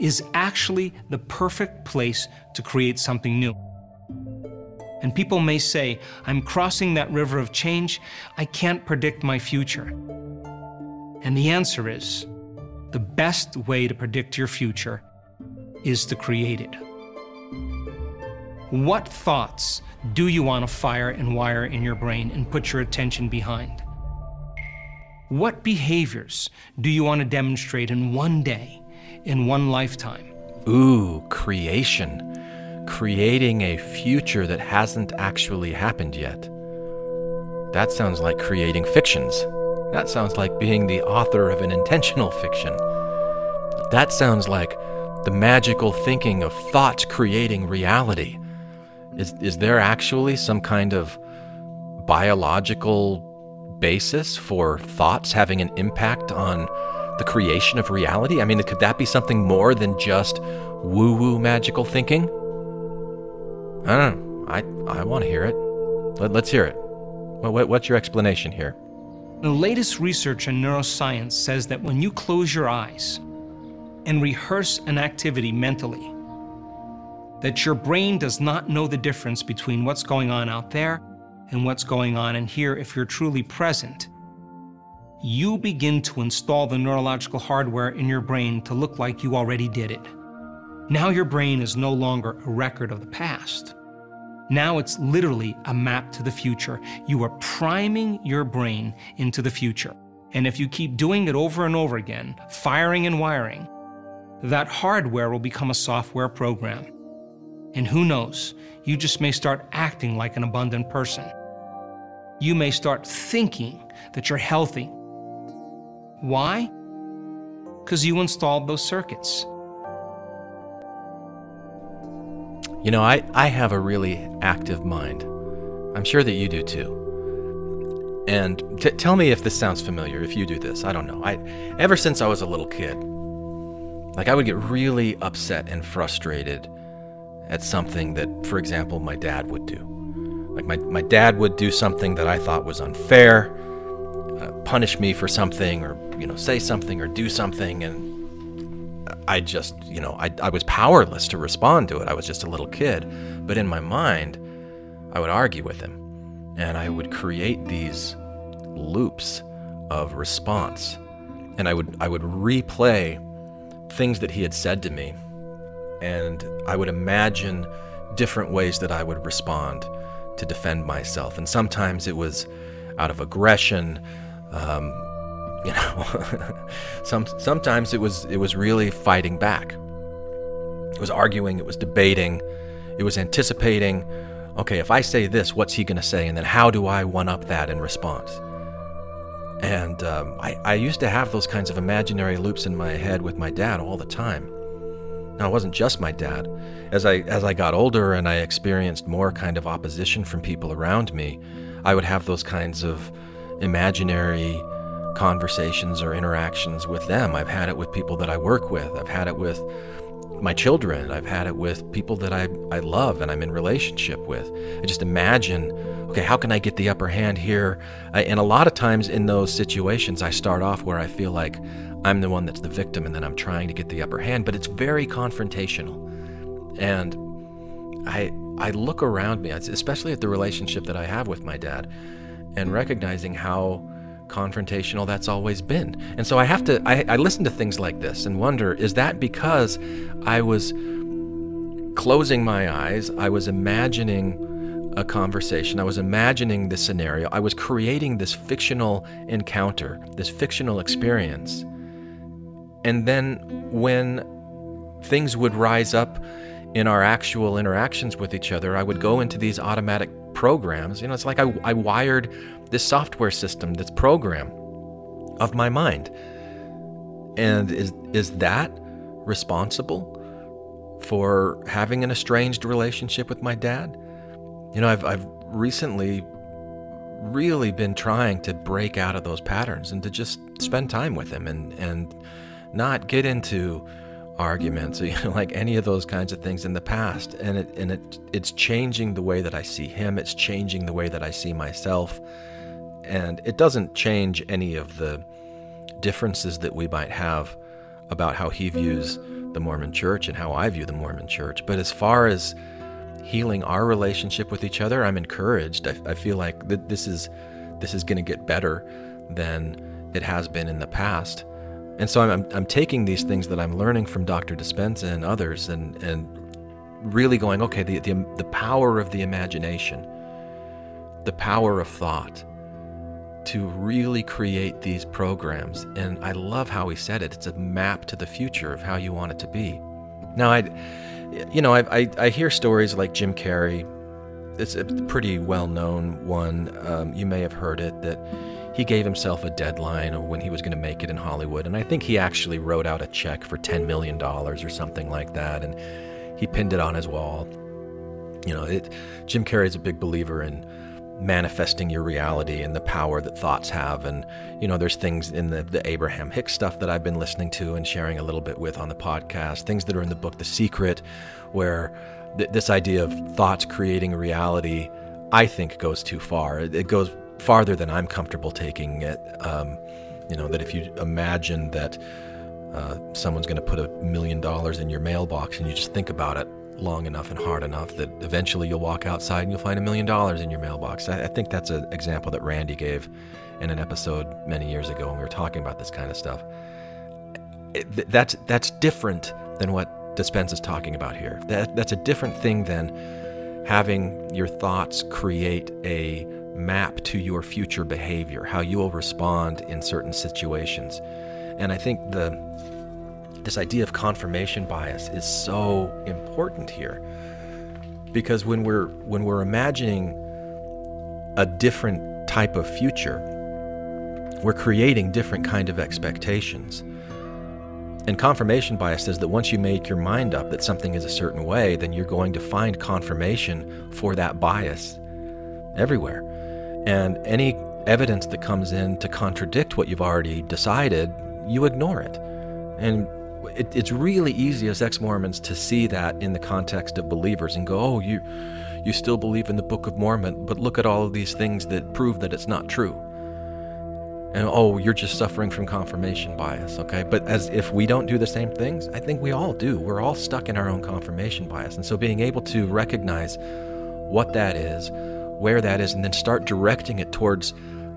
is actually the perfect place to create something new. And people may say, I'm crossing that river of change, I can't predict my future. And the answer is, the best way to predict your future is to create it. What thoughts do you want to fire and wire in your brain and put your attention behind? What behaviors do you want to demonstrate in one day, in one lifetime? Ooh, creation. Creating a future that hasn't actually happened yet. That sounds like creating fictions. That sounds like being the author of an intentional fiction. That sounds like the magical thinking of thoughts creating reality. Is, is there actually some kind of biological basis for thoughts having an impact on the creation of reality? I mean, could that be something more than just woo-woo magical thinking? I don't know. I, I want to hear it. Let, let's hear it. What, what's your explanation here? The latest research in neuroscience says that when you close your eyes and rehearse an activity mentally, that your brain does not know the difference between what's going on out there and what's going on in here if you're truly present. You begin to install the neurological hardware in your brain to look like you already did it. Now your brain is no longer a record of the past. Now it's literally a map to the future. You are priming your brain into the future. And if you keep doing it over and over again, firing and wiring, that hardware will become a software program. And who knows, you just may start acting like an abundant person. You may start thinking that you're healthy. Why? Because you installed those circuits. You know, I, I have a really active mind. I'm sure that you do too. And t- tell me if this sounds familiar, if you do this. I don't know. I ever since I was a little kid, like I would get really upset and frustrated at something that, for example, my dad would do. Like my, my dad would do something that I thought was unfair, uh, punish me for something, or, you know, say something or do something, and I just, you know, I, I was powerless to respond to it. I was just a little kid. But in my mind, I would argue with him. And I would create these loops of response. And I would I would replay things that he had said to me. And I would imagine different ways that I would respond to defend myself. And sometimes it was out of aggression, um, you know. Some sometimes it was it was really fighting back. It was arguing, it was debating, it was anticipating, okay, if I say this, what's he going to say? And then how do I one-up that in response? And um, I, I used to have those kinds of imaginary loops in my head with my dad all the time. Now, it wasn't just my dad. As I as I got older and I experienced more kind of opposition from people around me, I would have those kinds of imaginary conversations or interactions with them. I've had it with people that I work with. I've had it with my children. I've had it with people that I, I love and I'm in relationship with. I just imagine, okay, how can I get the upper hand here? I, and a lot of times in those situations, I start off where I feel like I'm the one that's the victim and then I'm trying to get the upper hand, but it's very confrontational. And I I look around me, especially at the relationship that I have with my dad, and recognizing how confrontational that's always been. And so I have to, I, I listen to things like this and wonder, is that because I was closing my eyes, I was imagining a conversation, I was imagining this scenario, I was creating this fictional encounter, this fictional experience. And then when things would rise up in our actual interactions with each other, I would go into these automatic programs. You know, it's like I, I wired this software system, this program of my mind. And is is that responsible for having an estranged relationship with my dad? You know, I've I've recently really been trying to break out of those patterns and to just spend time with him and and not get into arguments, you know, like any of those kinds of things in the past. And it and it it's changing the way that I see him. It's changing the way that I see myself. And it doesn't change any of the differences that we might have about how he views the Mormon Church and how I view the Mormon Church. But as far as healing our relationship with each other, I'm encouraged. I, I feel like that this is this is going to get better than it has been in the past. And so I'm, I'm taking these things that I'm learning from Doctor Dispenza and others and, and really going, okay, the, the the power of the imagination, the power of thought to really create these programs. And I love how he said it. It's a map to the future of how you want it to be. Now, I, you know, I, I, I hear stories like Jim Carrey. It's a pretty well-known one. Um, you may have heard it, that he gave himself a deadline of when he was going to make it in Hollywood. And I think he actually wrote out a check for ten million dollars or something like that. And he pinned it on his wall. You know, it, Jim Carrey's a big believer in manifesting your reality and the power that thoughts have. And, you know, there's things in the, the Abraham Hicks stuff that I've been listening to and sharing a little bit with on the podcast, things that are in the book, The Secret, where th- this idea of thoughts creating reality, I think goes too far. It, it goes farther than I'm comfortable taking it. Um, you know, that if you imagine that uh, someone's going to put a million dollars in your mailbox and you just think about it long enough and hard enough that eventually you'll walk outside and you'll find a million dollars in your mailbox. I, I think that's an example that Randy gave in an episode many years ago when we were talking about this kind of stuff. It, th- that's that's different than what Dispenza is talking about here. That That's a different thing than having your thoughts create a map to your future behavior, how you will respond in certain situations. And I think the this idea of confirmation bias is so important here, because when we're when we're imagining a different type of future, we're creating different kind of expectations. And confirmation bias says that once you make your mind up that something is a certain way, then you're going to find confirmation for that bias everywhere. And any evidence that comes in to contradict what you've already decided, you ignore it. And it, it's really easy as ex-Mormons to see that in the context of believers and go, oh, you you still believe in the Book of Mormon, but look at all of these things that prove that it's not true. and oh, you're just suffering from confirmation bias, okay? But as if we don't do the same things, I think we all do. We're all stuck in our own confirmation bias. And so being able to recognize what that is, where that is, and then start directing it towards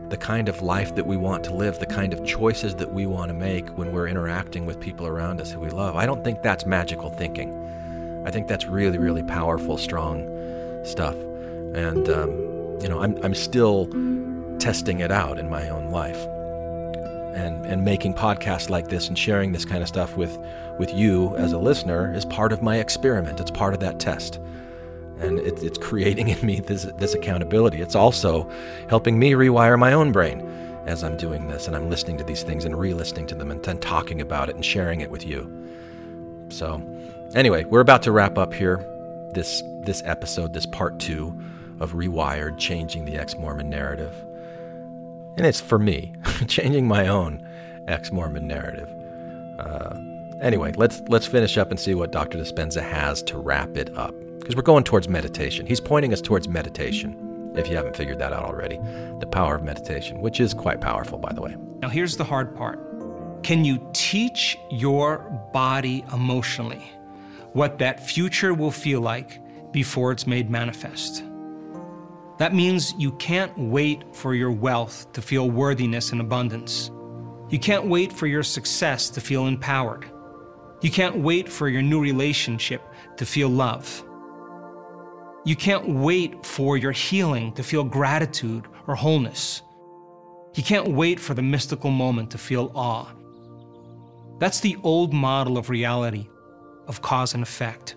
the kind of life that we want to live, the kind of choices that we want to make when we're interacting with people around us who we love. I don't think that's magical thinking. I think that's really, really powerful, strong stuff. And, um, you know, I'm I'm still testing it out in my own life, and and making podcasts like this and sharing this kind of stuff with with you as a listener is part of my experiment. It's part of that test, and it, it's creating in me this this accountability. It's also helping me rewire my own brain as I'm doing this, and I'm listening to these things and re-listening to them and then talking about it and sharing it with you. So anyway, we're about to wrap up here this this episode, this part two of Rewired, Changing the Ex-Mormon Narrative. And it's for me, changing my own ex-Mormon narrative. Uh, anyway, let's let's finish up and see what Doctor Dispenza has to wrap it up, because we're going towards meditation. He's pointing us towards meditation, if you haven't figured that out already. The power of meditation, which is quite powerful, by the way. Now, here's the hard part. Can you teach your body emotionally what that future will feel like before it's made manifest? That means you can't wait for your wealth to feel worthiness and abundance. You can't wait for your success to feel empowered. You can't wait for your new relationship to feel love. You can't wait for your healing to feel gratitude or wholeness. You can't wait for the mystical moment to feel awe. That's the old model of reality, of cause and effect.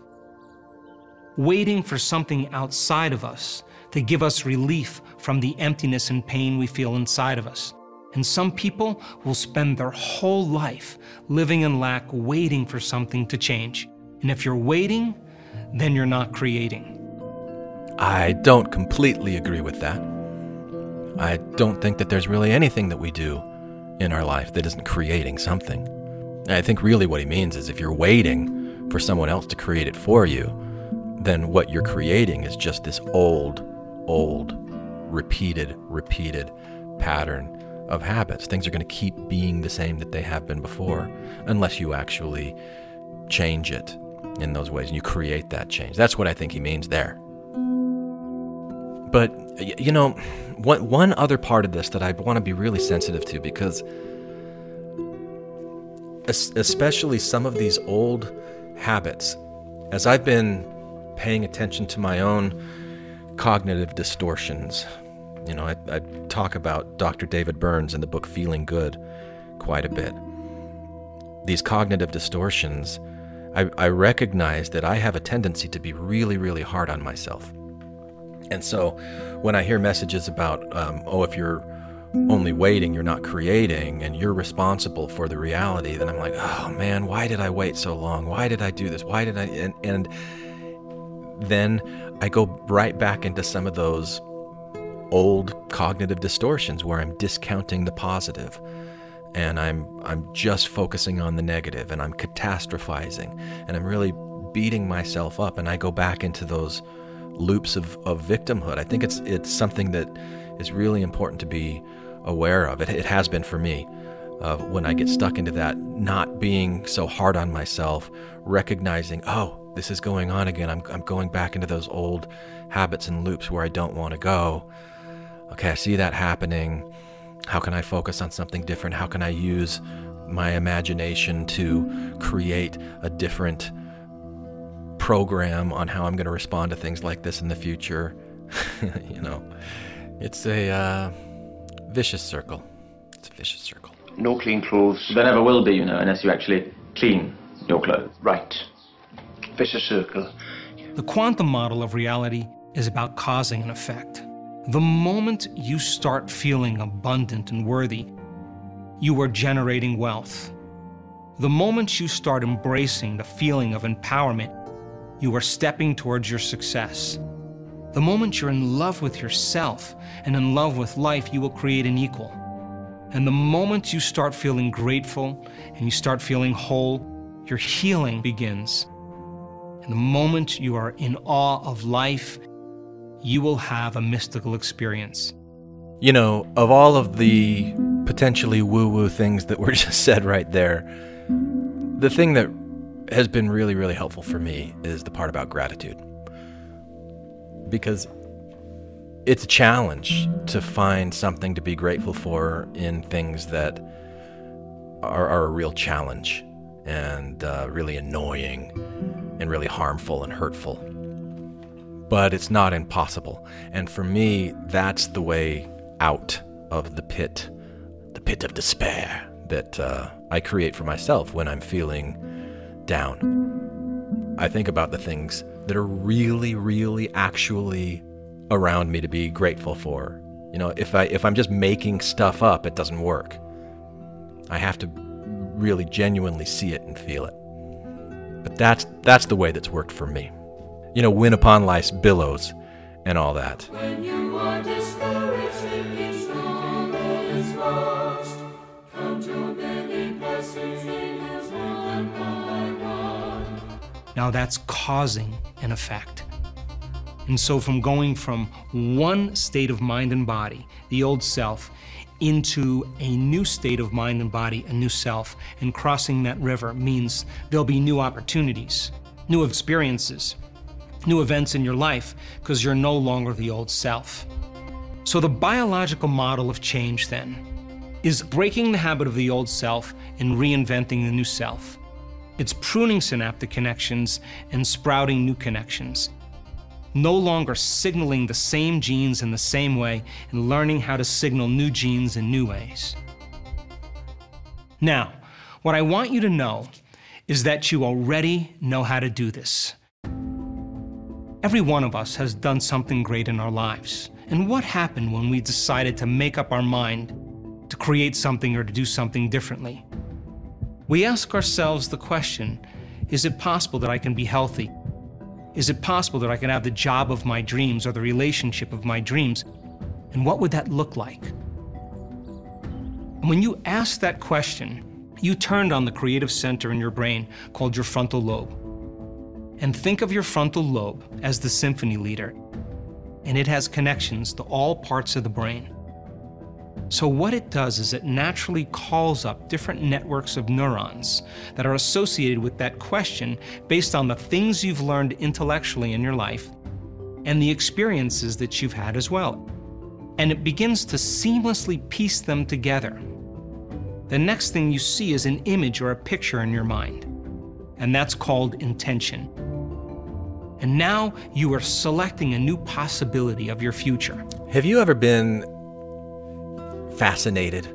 Waiting for something outside of us to give us relief from the emptiness and pain we feel inside of us. And some people will spend their whole life living in lack, waiting for something to change. And if you're waiting, then you're not creating. I don't completely agree with that. I don't think that there's really anything that we do in our life that isn't creating something. I think really what he means is if you're waiting for someone else to create it for you, then what you're creating is just this old, old, repeated, repeated pattern of habits. Things are going to keep being the same that they have been before, unless you actually change it in those ways and you create that change. That's what I think he means there. But, you know, one, one other part of this that I want to be really sensitive to, because especially some of these old habits, as I've been paying attention to my own cognitive distortions. You know, I, I talk about Doctor David Burns in the book Feeling Good quite a bit. These cognitive distortions, I, I recognize that I have a tendency to be really, really hard on myself. And so when I hear messages about, um, oh, if you're only waiting, you're not creating, and you're responsible for the reality, then I'm like, oh man, why did I wait so long? Why did I do this? Why did I... and, and then I go right back into some of those old cognitive distortions where I'm discounting the positive, and I'm I'm just focusing on the negative, and I'm catastrophizing, and I'm really beating myself up, and I go back into those loops of, of victimhood. I think it's it's something that is really important to be aware of. It, it has been for me. Uh, when I get stuck into that, not being so hard on myself, recognizing, oh, this is going on again. I'm I'm going back into those old habits and loops where I don't want to go. Okay, I see that happening. How can I focus on something different? How can I use my imagination to create a different program on how I'm going to respond to things like this in the future? You know, it's a uh, vicious circle. It's a vicious circle. No clean clothes. There never will be, you know, unless you actually clean your clothes. Right. Vicious circle. The quantum model of reality is about causing an effect. The moment you start feeling abundant and worthy, you are generating wealth. The moment you start embracing the feeling of empowerment, you are stepping towards your success. The moment you're in love with yourself and in love with life, you will create an equal. And the moment you start feeling grateful and you start feeling whole, your healing begins. The moment you are in awe of life, you will have a mystical experience. You know, of all of the potentially woo-woo things that were just said right there, the thing that has been really, really helpful for me is the part about gratitude. Because it's a challenge to find something to be grateful for in things that are, are a real challenge and uh, really annoying and really harmful and hurtful. But it's not impossible. And for me, that's the way out of the pit, the pit of despair that uh, I create for myself when I'm feeling down. I think about the things that are really, really actually around me to be grateful for. You know, if I if I'm just making stuff up, it doesn't work. I have to really genuinely see it and feel it. But that's that's the way that's worked for me. You know, win upon life's billows and all that. When you are discouraged, thinking strong is lost, come to many blessings, is one by one. Now that's causing an effect. And so from going from one state of mind and body, the old self, into a new state of mind and body, a new self, and crossing that river means there'll be new opportunities, new experiences, new events in your life, because you're no longer the old self. So the biological model of change then is breaking the habit of the old self and reinventing the new self. It's pruning synaptic connections and sprouting new connections. No longer signaling the same genes in the same way and learning how to signal new genes in new ways. Now, what I want you to know is that you already know how to do this. Every one of us has done something great in our lives. And what happened when we decided to make up our mind to create something or to do something differently? We ask ourselves the question, is it possible that I can be healthy? Is it possible that I can have the job of my dreams or the relationship of my dreams? And what would that look like? And when you ask that question, you turned on the creative center in your brain called your frontal lobe. And think of your frontal lobe as the symphony leader, and it has connections to all parts of the brain. So what it does is it naturally calls up different networks of neurons that are associated with that question based on the things you've learned intellectually in your life and the experiences that you've had as well. And it begins to seamlessly piece them together. The next thing you see is an image or a picture in your mind, and that's called intention. And now you are selecting a new possibility of your future. Have you ever been fascinated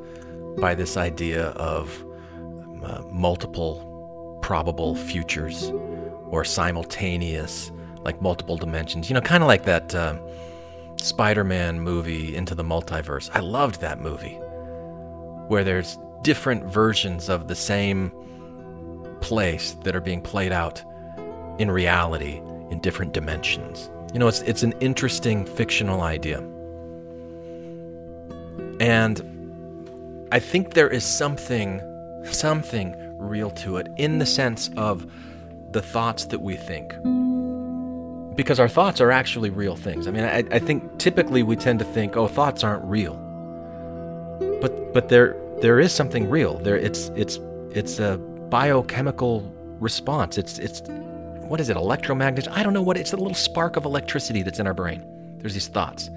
by this idea of uh, multiple probable futures or simultaneous, like multiple dimensions? You know, kind of like that uh, Spider-Man movie, Into the Multiverse. I loved that movie, where there's different versions of the same place that are being played out in reality in different dimensions. You know, it's it's an interesting fictional idea. And I think there is something, something real to it in the sense of the thoughts that we think. Because our thoughts are actually real things. I mean, I, I think typically we tend to think, oh, thoughts aren't real. But but there there is something real. There it's it's it's a biochemical response. It's it's what is it? Electromagnetism? I don't know what it's a little spark of electricity that's in our brain. There's these thoughts,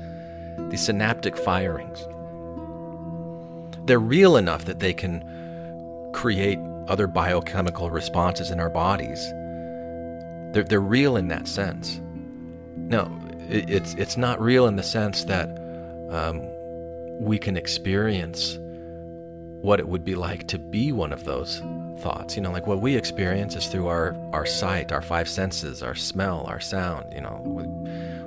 these synaptic firings. They're real enough that they can create other biochemical responses in our bodies. They're, they're real in that sense. Now, it, it's it's not real in the sense that um, we can experience what it would be like to be one of those thoughts. You know, like what we experience is through our, our sight, our five senses, our smell, our sound. You know, we,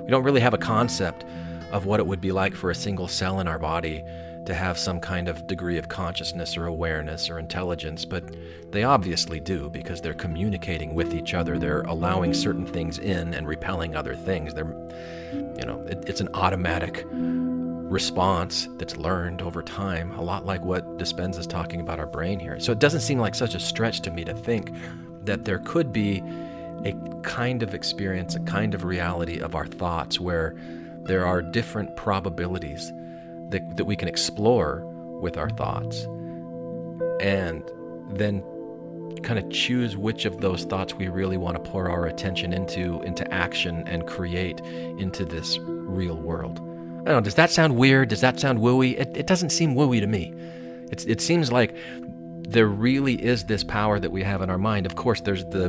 we don't really have a concept of what it would be like for a single cell in our body to have some kind of degree of consciousness or awareness or intelligence, but they obviously do because they're communicating with each other. They're allowing certain things in and repelling other things. They're, you know, it, it's an automatic response that's learned over time, a lot like what Dispenza is talking about our brain here. So it doesn't seem like such a stretch to me to think that there could be a kind of experience, a kind of reality of our thoughts where there are different probabilities That, that we can explore with our thoughts, and then kind of choose which of those thoughts we really want to pour our attention into, into action and create into this real world. I don't know, does that sound weird? Does that sound wooey? It, it doesn't seem wooey to me. It's, it seems like there really is this power that we have in our mind. Of course, there's the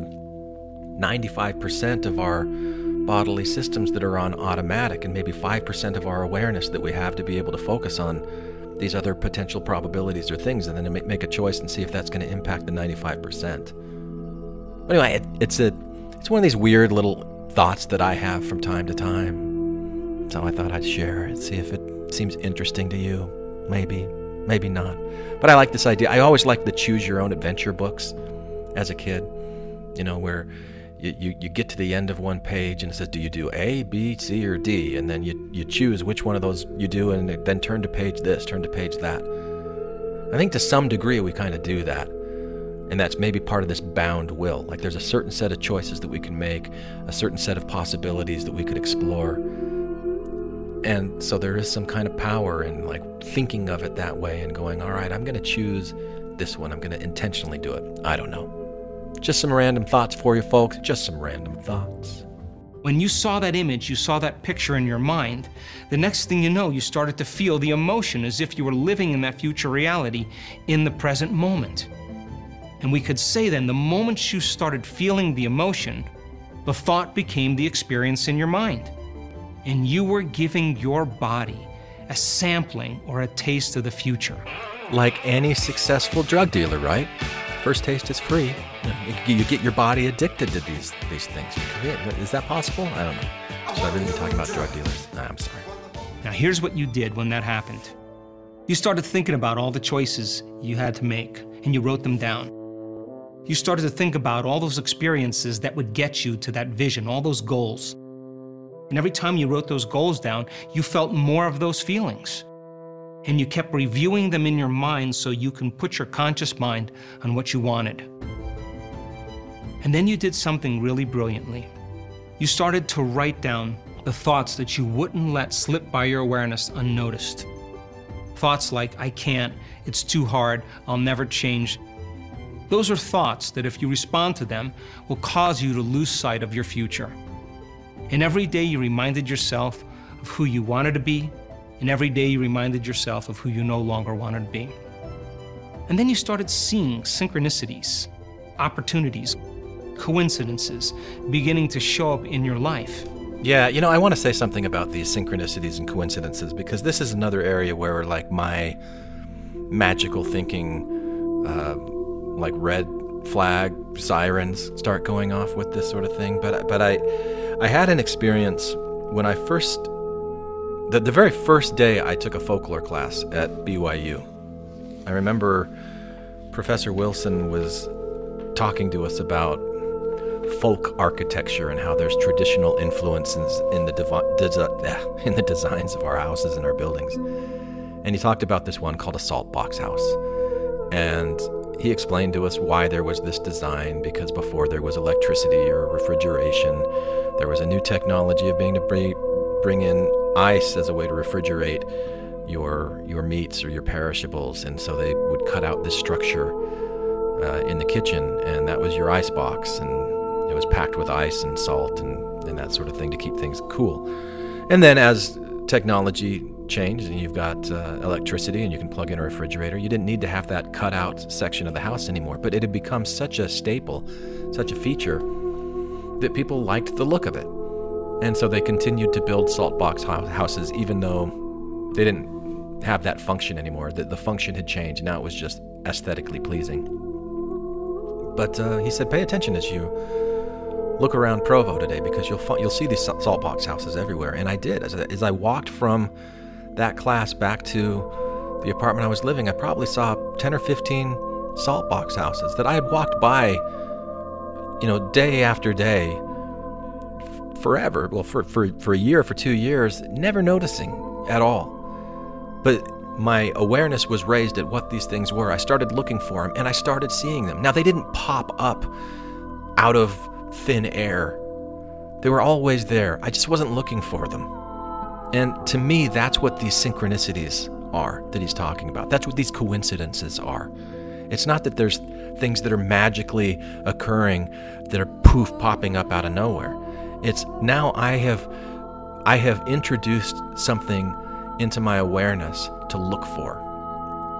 ninety-five percent of our bodily systems that are on automatic, and maybe five percent of our awareness that we have to be able to focus on these other potential probabilities or things, and then make a choice and see if that's going to impact the ninety-five percent. Anyway, it, it's a it's one of these weird little thoughts that I have from time to time. So I thought I'd share it, see if it seems interesting to you. Maybe, maybe not. But I like this idea. I always liked the choose your own adventure books as a kid, you know, where you, you, you get to the end of one page and it says, do you do A, B, C, or D? And then you, you choose which one of those you do, and then turn to page this, turn to page that. I think to some degree we kind of do that. And that's maybe part of this bound will. Like there's a certain set of choices that we can make, a certain set of possibilities that we could explore. And so there is some kind of power in like thinking of it that way and going, all right, I'm going to choose this one. I'm going to intentionally do it. I don't know. Just some random thoughts for you folks, just some random thoughts. When you saw that image, you saw that picture in your mind, the next thing you know, you started to feel the emotion as if you were living in that future reality in the present moment. And we could say then, the moment you started feeling the emotion, the thought became the experience in your mind. And you were giving your body a sampling or a taste of the future. Like any successful drug dealer, right? First taste is free. You get your body addicted to these these things. Is that possible? I don't know. So I really be talking about drug dealers. Nah, I'm sorry. Now here's what you did when that happened. You started thinking about all the choices you had to make, and you wrote them down. You started to think about all those experiences that would get you to that vision, all those goals. And every time you wrote those goals down, you felt more of those feelings. And you kept reviewing them in your mind so you can put your conscious mind on what you wanted. And then you did something really brilliantly. You started to write down the thoughts that you wouldn't let slip by your awareness unnoticed. Thoughts like, I can't, it's too hard, I'll never change. Those are thoughts that if you respond to them will cause you to lose sight of your future. And every day you reminded yourself of who you wanted to be, and every day you reminded yourself of who you no longer wanted to be. And then you started seeing synchronicities, opportunities, coincidences beginning to show up in your life. Yeah, you know, I want to say something about these synchronicities and coincidences, because this is another area where like my magical thinking, uh, like red flag sirens start going off with this sort of thing. But, but I, I had an experience when I first The, the very first day I took a folklore class at B Y U. I remember Professor Wilson was talking to us about folk architecture and how there's traditional influences in the, devi- desi- in the designs of our houses and our buildings. And he talked about this one called a salt box house. And he explained to us why there was this design, because before there was electricity or refrigeration, there was a new technology of being to bring, bring in ice as a way to refrigerate your your meats or your perishables, and so they would cut out this structure uh, in the kitchen, and that was your ice box, and it was packed with ice and salt and, and that sort of thing to keep things cool. And then as technology changed and you've got uh, electricity and you can plug in a refrigerator, you didn't need to have that cut out section of the house anymore, but it had become such a staple, such a feature, that people liked the look of it. And so they continued to build salt box houses, even though they didn't have that function anymore. The, the function had changed. Now it was just aesthetically pleasing. But uh, he said, pay attention as you look around Provo today, because you'll you'll see these salt box houses everywhere. And I did. As I, as I walked from that class back to the apartment I was living, I probably saw ten or fifteen salt box houses that I had walked by, you know, day after day. Forever, well, for, for for a year, for two years, never noticing at all. But my awareness was raised at what these things were. I started looking for them, and I started seeing them. Now, they didn't pop up out of thin air. They were always there. I just wasn't looking for them. And to me, that's what these synchronicities are that he's talking about. That's what these coincidences are. It's not that there's things that are magically occurring that are poof popping up out of nowhere. It's now I have I have introduced something into my awareness to look for.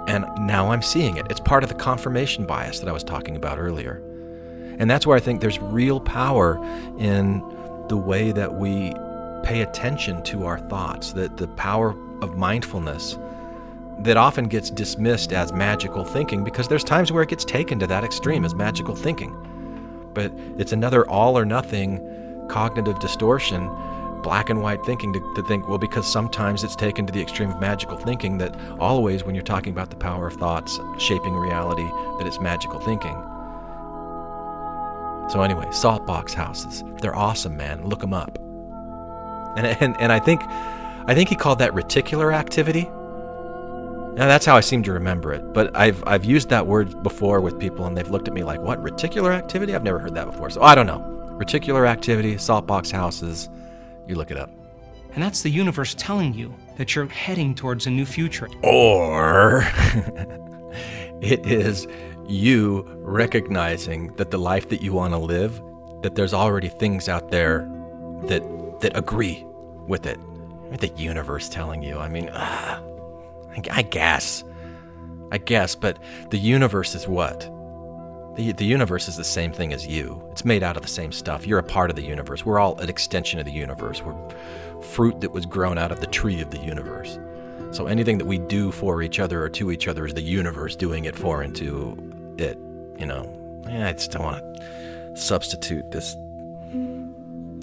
And now I'm seeing it. It's part of the confirmation bias that I was talking about earlier. And that's where I think there's real power in the way that we pay attention to our thoughts, that the power of mindfulness that often gets dismissed as magical thinking, because there's times where it gets taken to that extreme as magical thinking. But it's another all or nothing cognitive distortion, black and white thinking, to, to think, well, because sometimes it's taken to the extreme of magical thinking, that always when you're talking about the power of thoughts shaping reality, that it's magical thinking. So anyway, saltbox houses, they're awesome, man. Look them up. And and, and I think I think he called that reticular activity. Now that's how I seem to remember it, but I've I've used that word before with people and they've looked at me like, what, reticular activity? I've never heard that before. So I don't know. Reticular activity, saltbox houses. You look it up. And that's the universe telling you that you're heading towards a new future. Or it is you recognizing that the life that you want to live, that there's already things out there that that agree with it. The universe telling you. I mean, ah, I guess. I guess, but the universe is what? The, the universe is the same thing as you. It's made out of the same stuff. You're a part of the universe. We're all an extension of the universe. We're fruit that was grown out of the tree of the universe. So anything that we do for each other or to each other is the universe doing it for and to it, you know. Yeah, I just don't want to substitute this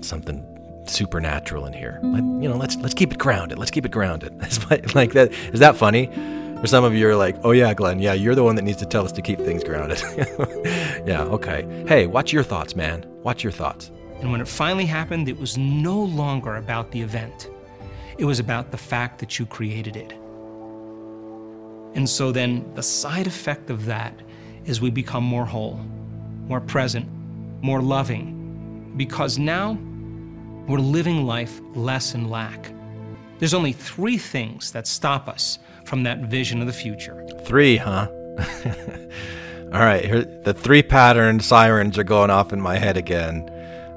something supernatural in here. Let, you know, let's let's keep it grounded. Let's keep it grounded. That's like that. Is that funny? Or some of you are like, oh yeah, Glenn, yeah, you're the one that needs to tell us to keep things grounded. Yeah, okay. Hey, watch your thoughts, man. Watch your thoughts. And when it finally happened, it was no longer about the event. It was about the fact that you created it. And so then the side effect of that is we become more whole, more present, more loving, because now we're living life less in lack. There's only three things that stop us from that vision of the future. Three, huh? All right, here, the three pattern sirens are going off in my head again.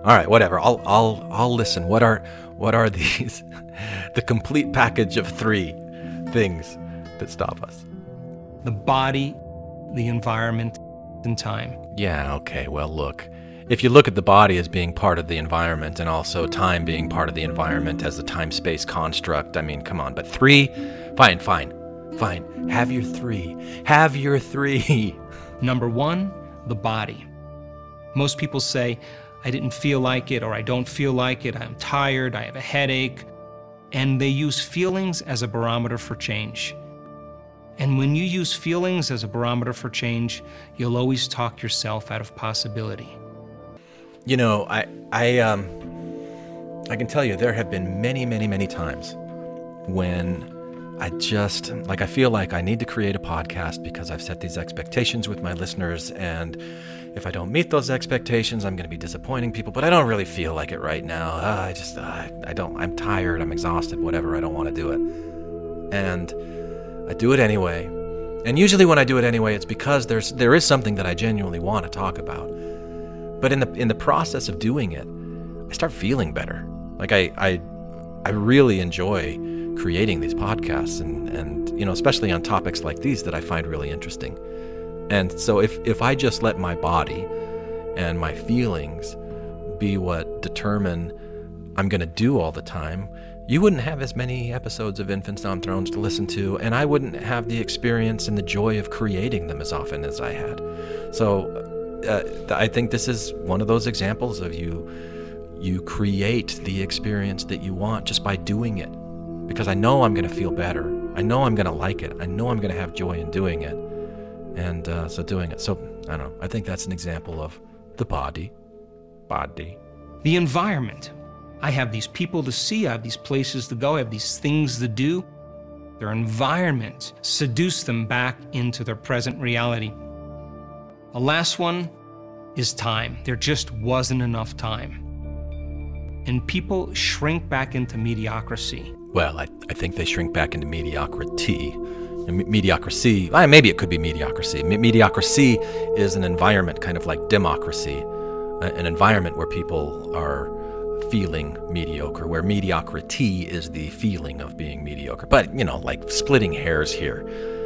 All right, whatever. I'll I'll I'll listen. What are what are these? The complete package of three things that stop us. The body, the environment, and time. Yeah, okay. Well, look. If you look at the body as being part of the environment and also time being part of the environment as a time-space construct, I mean, come on. But three, fine, fine, fine. Have your three. Have your three. Number one, the body. Most people say, I didn't feel like it, or I don't feel like it, I'm tired, I have a headache. And they use feelings as a barometer for change. And when you use feelings as a barometer for change, you'll always talk yourself out of possibility. You know, I I um I can tell you there have been many, many, many times when I just, like, I feel like I need to create a podcast because I've set these expectations with my listeners, and if I don't meet those expectations, I'm going to be disappointing people, but I don't really feel like it right now. Uh, I just, uh, I don't, I'm tired, I'm exhausted, whatever, I don't want to do it. And I do it anyway. And usually when I do it anyway, it's because there's there is something that I genuinely want to talk about. But in the in the process of doing it, I start feeling better. Like I I, I really enjoy creating these podcasts, and, and you know, especially on topics like these that I find really interesting. And so if, if I just let my body and my feelings be what determine I'm going to do all the time, you wouldn't have as many episodes of Infants on Thrones to listen to, and I wouldn't have the experience and the joy of creating them as often as I had. So Uh, I think this is one of those examples of you you create the experience that you want just by doing it, because I know I'm going to feel better. I know I'm going to like it. I know I'm going to have joy in doing it. And uh, so doing it. So I don't know. I think that's an example of the body. Body. The environment. I have these people to see. I have these places to go. I have these things to do. Their environment seduces them back into their present reality. The last one is time. There just wasn't enough time. and people shrink back into mediocrity. Well, I, I think they shrink back into mediocrity. And mediocrity, well, maybe it could be mediocrity. Me- mediocrity is an environment kind of like democracy, an environment where people are feeling mediocre, where mediocrity is the feeling of being mediocre. But, you know, like splitting hairs here,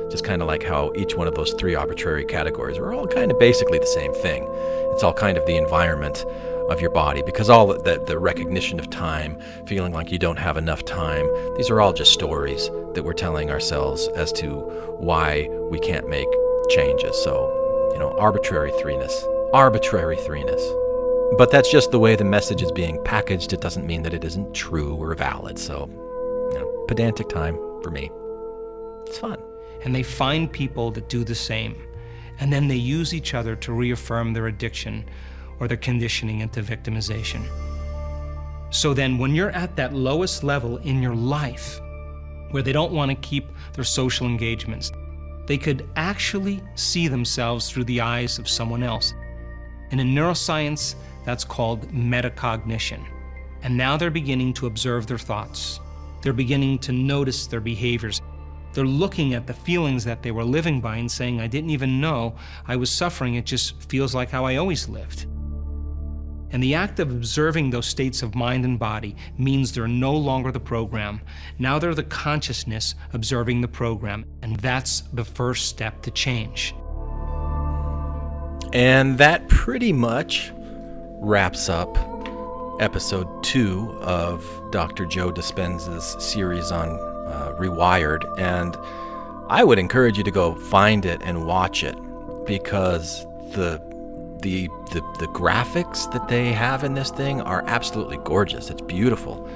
just kind of like how each one of those three arbitrary categories are all kind of basically the same thing. It's all kind of the environment of your body, because all the, the recognition of time, feeling like you don't have enough time, these are all just stories that we're telling ourselves as to why we can't make changes. So, you know, arbitrary threeness, arbitrary threeness. But that's just the way the message is being packaged. It doesn't mean that it isn't true or valid. So, you know, pedantic time for me. It's fun. And they find people that do the same. And then they use each other to reaffirm their addiction or their conditioning into victimization. So then when you're at that lowest level in your life, where they don't want to keep their social engagements, they could actually see themselves through the eyes of someone else. And in neuroscience, that's called metacognition. And now they're beginning to observe their thoughts. They're beginning to notice their behaviors. They're looking at the feelings that they were living by and saying, I didn't even know I was suffering. It just feels like how I always lived. And the act of observing those states of mind and body means they're no longer the program. Now they're the consciousness observing the program. And that's the first step to change. And that pretty much wraps up episode two of Doctor Joe Dispenza's series on uh, Rewired. And I would encourage you to go find it and watch it, because the, the the the graphics that they have in this thing are absolutely gorgeous. It's beautiful.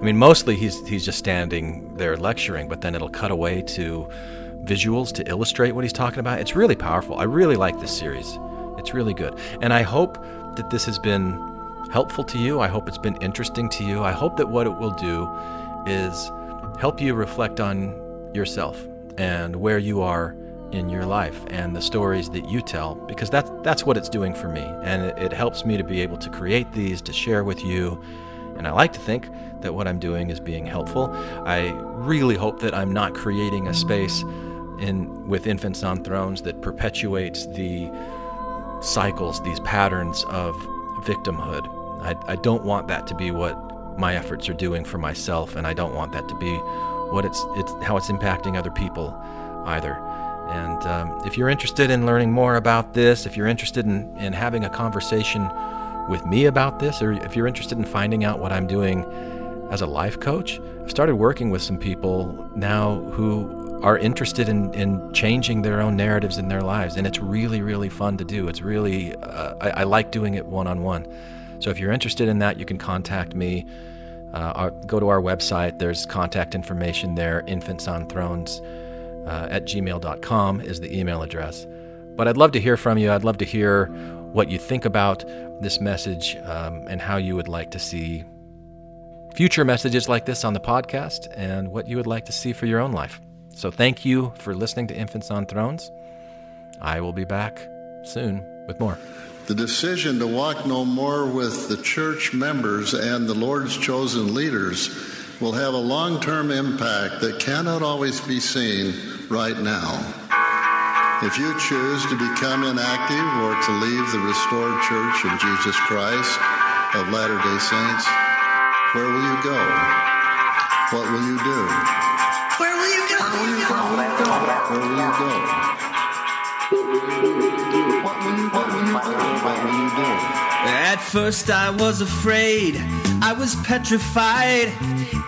I mean, mostly he's he's just standing there lecturing, but then it'll cut away to visuals to illustrate what he's talking about. It's really powerful. I really like this series. It's really good. And I hope that this has been helpful to you. I hope it's been interesting to you. I hope that what it will do is help you reflect on yourself and where you are in your life and the stories that you tell, because that's, that's what it's doing for me. And it, it helps me to be able to create these, to share with you. And I like to think that what I'm doing is being helpful. I really hope that I'm not creating a space in with Infants on Thrones that perpetuates the cycles, these patterns of victimhood. I, I don't want that to be what my efforts are doing for myself, and I don't want that to be what it's, it's how it's impacting other people either. And um, if you're interested in learning more about this, if you're interested in, in having a conversation with me about this, or if you're interested in finding out what I'm doing as a life coach, I've started working with some people now who are interested in, in changing their own narratives in their lives. And it's really, really fun to do. It's really, uh, I, I like doing it one-on-one. So if you're interested in that, you can contact me. Uh, our, go to our website. There's contact information there. Infantsonthrones uh, at gmail dot com is the email address. But I'd love to hear from you. I'd love to hear what you think about this message um, and how you would like to see future messages like this on the podcast, and what you would like to see for your own life. So thank you for listening to Infants on Thrones. I will be back soon with more. The decision to walk no more with the church members and the Lord's chosen leaders will have a long-term impact that cannot always be seen right now. If you choose to become inactive or to leave the restored Church of Jesus Christ of Latter-day Saints, where will you go? What will you do? Where will you go? Where will you go? What will you, what will you do? What will you do? At first I was afraid. I was petrified.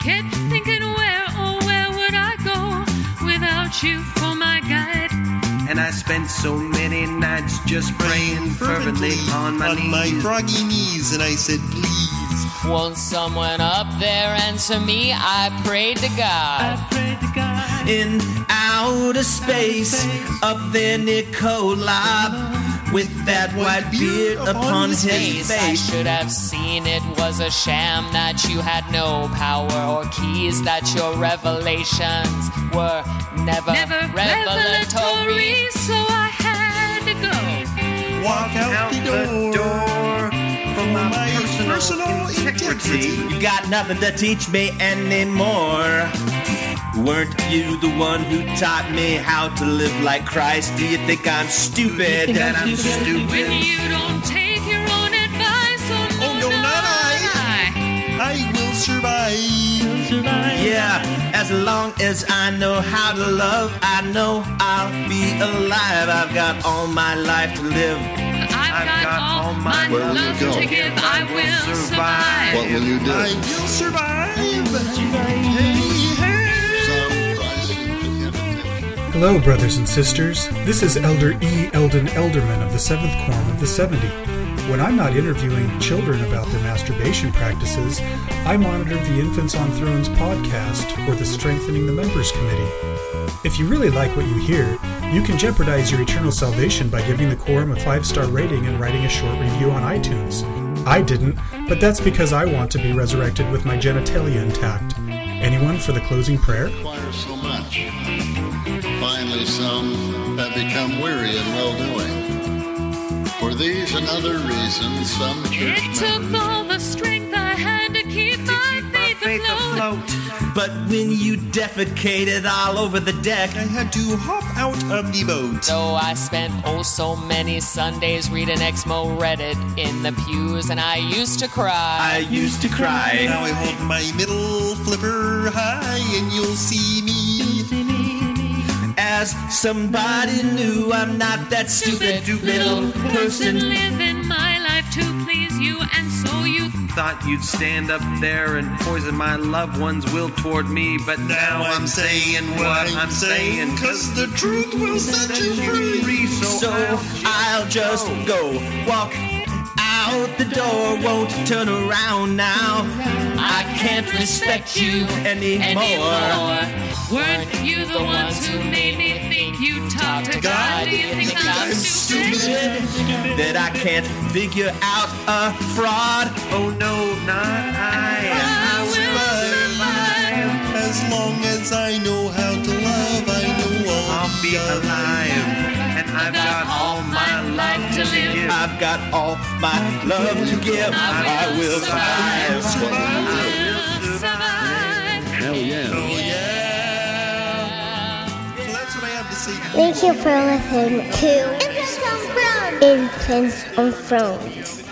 Kept thinking, where, oh, where would I go without you for my guide? And I spent so many nights just praying fervently on my knees. On my froggy knees, and I said, please. Won't someone up there answer me? I prayed to God. I prayed to God. In outer space, up there near Kolob, with that white beard upon his face. I should have seen it was a sham, that you had no power or keys, that your revelations were never, never revelatory. So I had to go. Walk out, out the door, the door for my, my personal, personal integrity. integrity. You got nothing to teach me anymore. Weren't you the one who taught me how to live like Christ? Do you think I'm stupid? That I'm stupid. When you don't take your own advice, oh, oh no, no, not I. I. I will survive. Will survive. Yeah, as long as I know how to love, I know I'll be alive. I've got all my life to live. I've got, got all my love to give. I will survive. What will you do? I will survive. Hello, brothers and sisters. This is Elder E. Eldon Elderman of the Seventh Quorum of the seventy. When I'm not interviewing children about their masturbation practices, I monitor the Infants on Thrones podcast for the Strengthening the Members Committee. If you really like what you hear, you can jeopardize your eternal salvation by giving the Quorum a five-star rating and writing a short review on iTunes. I didn't, but that's because I want to be resurrected with my genitalia intact. Anyone for the closing prayer? Require so much. Finally some have become weary in well-doing. For these and other reasons, some church members... It took all the strength I had to keep my faith afloat. But when you defecated all over the deck, I had to hop out of the boat. So I spent oh so many Sundays reading Exmo Reddit in the pews, and I used to cry. I used to cry. Now I hold my middle flipper high, and you'll see me. You'll see me. As somebody new, I'm not that stupid, stupid little person. person living my life to please you, and so you thought you'd stand up there and poison my loved one's will toward me, but now, now I'm, I'm saying what I'm saying, cause the truth will set you free. So I'll just go, walk out the door, won't turn around now. I can't respect you anymore. Weren't you the ones who made me think you talked to God? Do you think I'm stupid? That I can't figure out a fraud? Oh no, not I. I will survive. As long as I know how to love, I know I'll, I'll be alive. And I've got all my life to live. I've got all my love to give. I will survive. I will survive. Hell yeah. Oh yeah. Thank you for listening to Infants on Thrones. Infants on Thrones.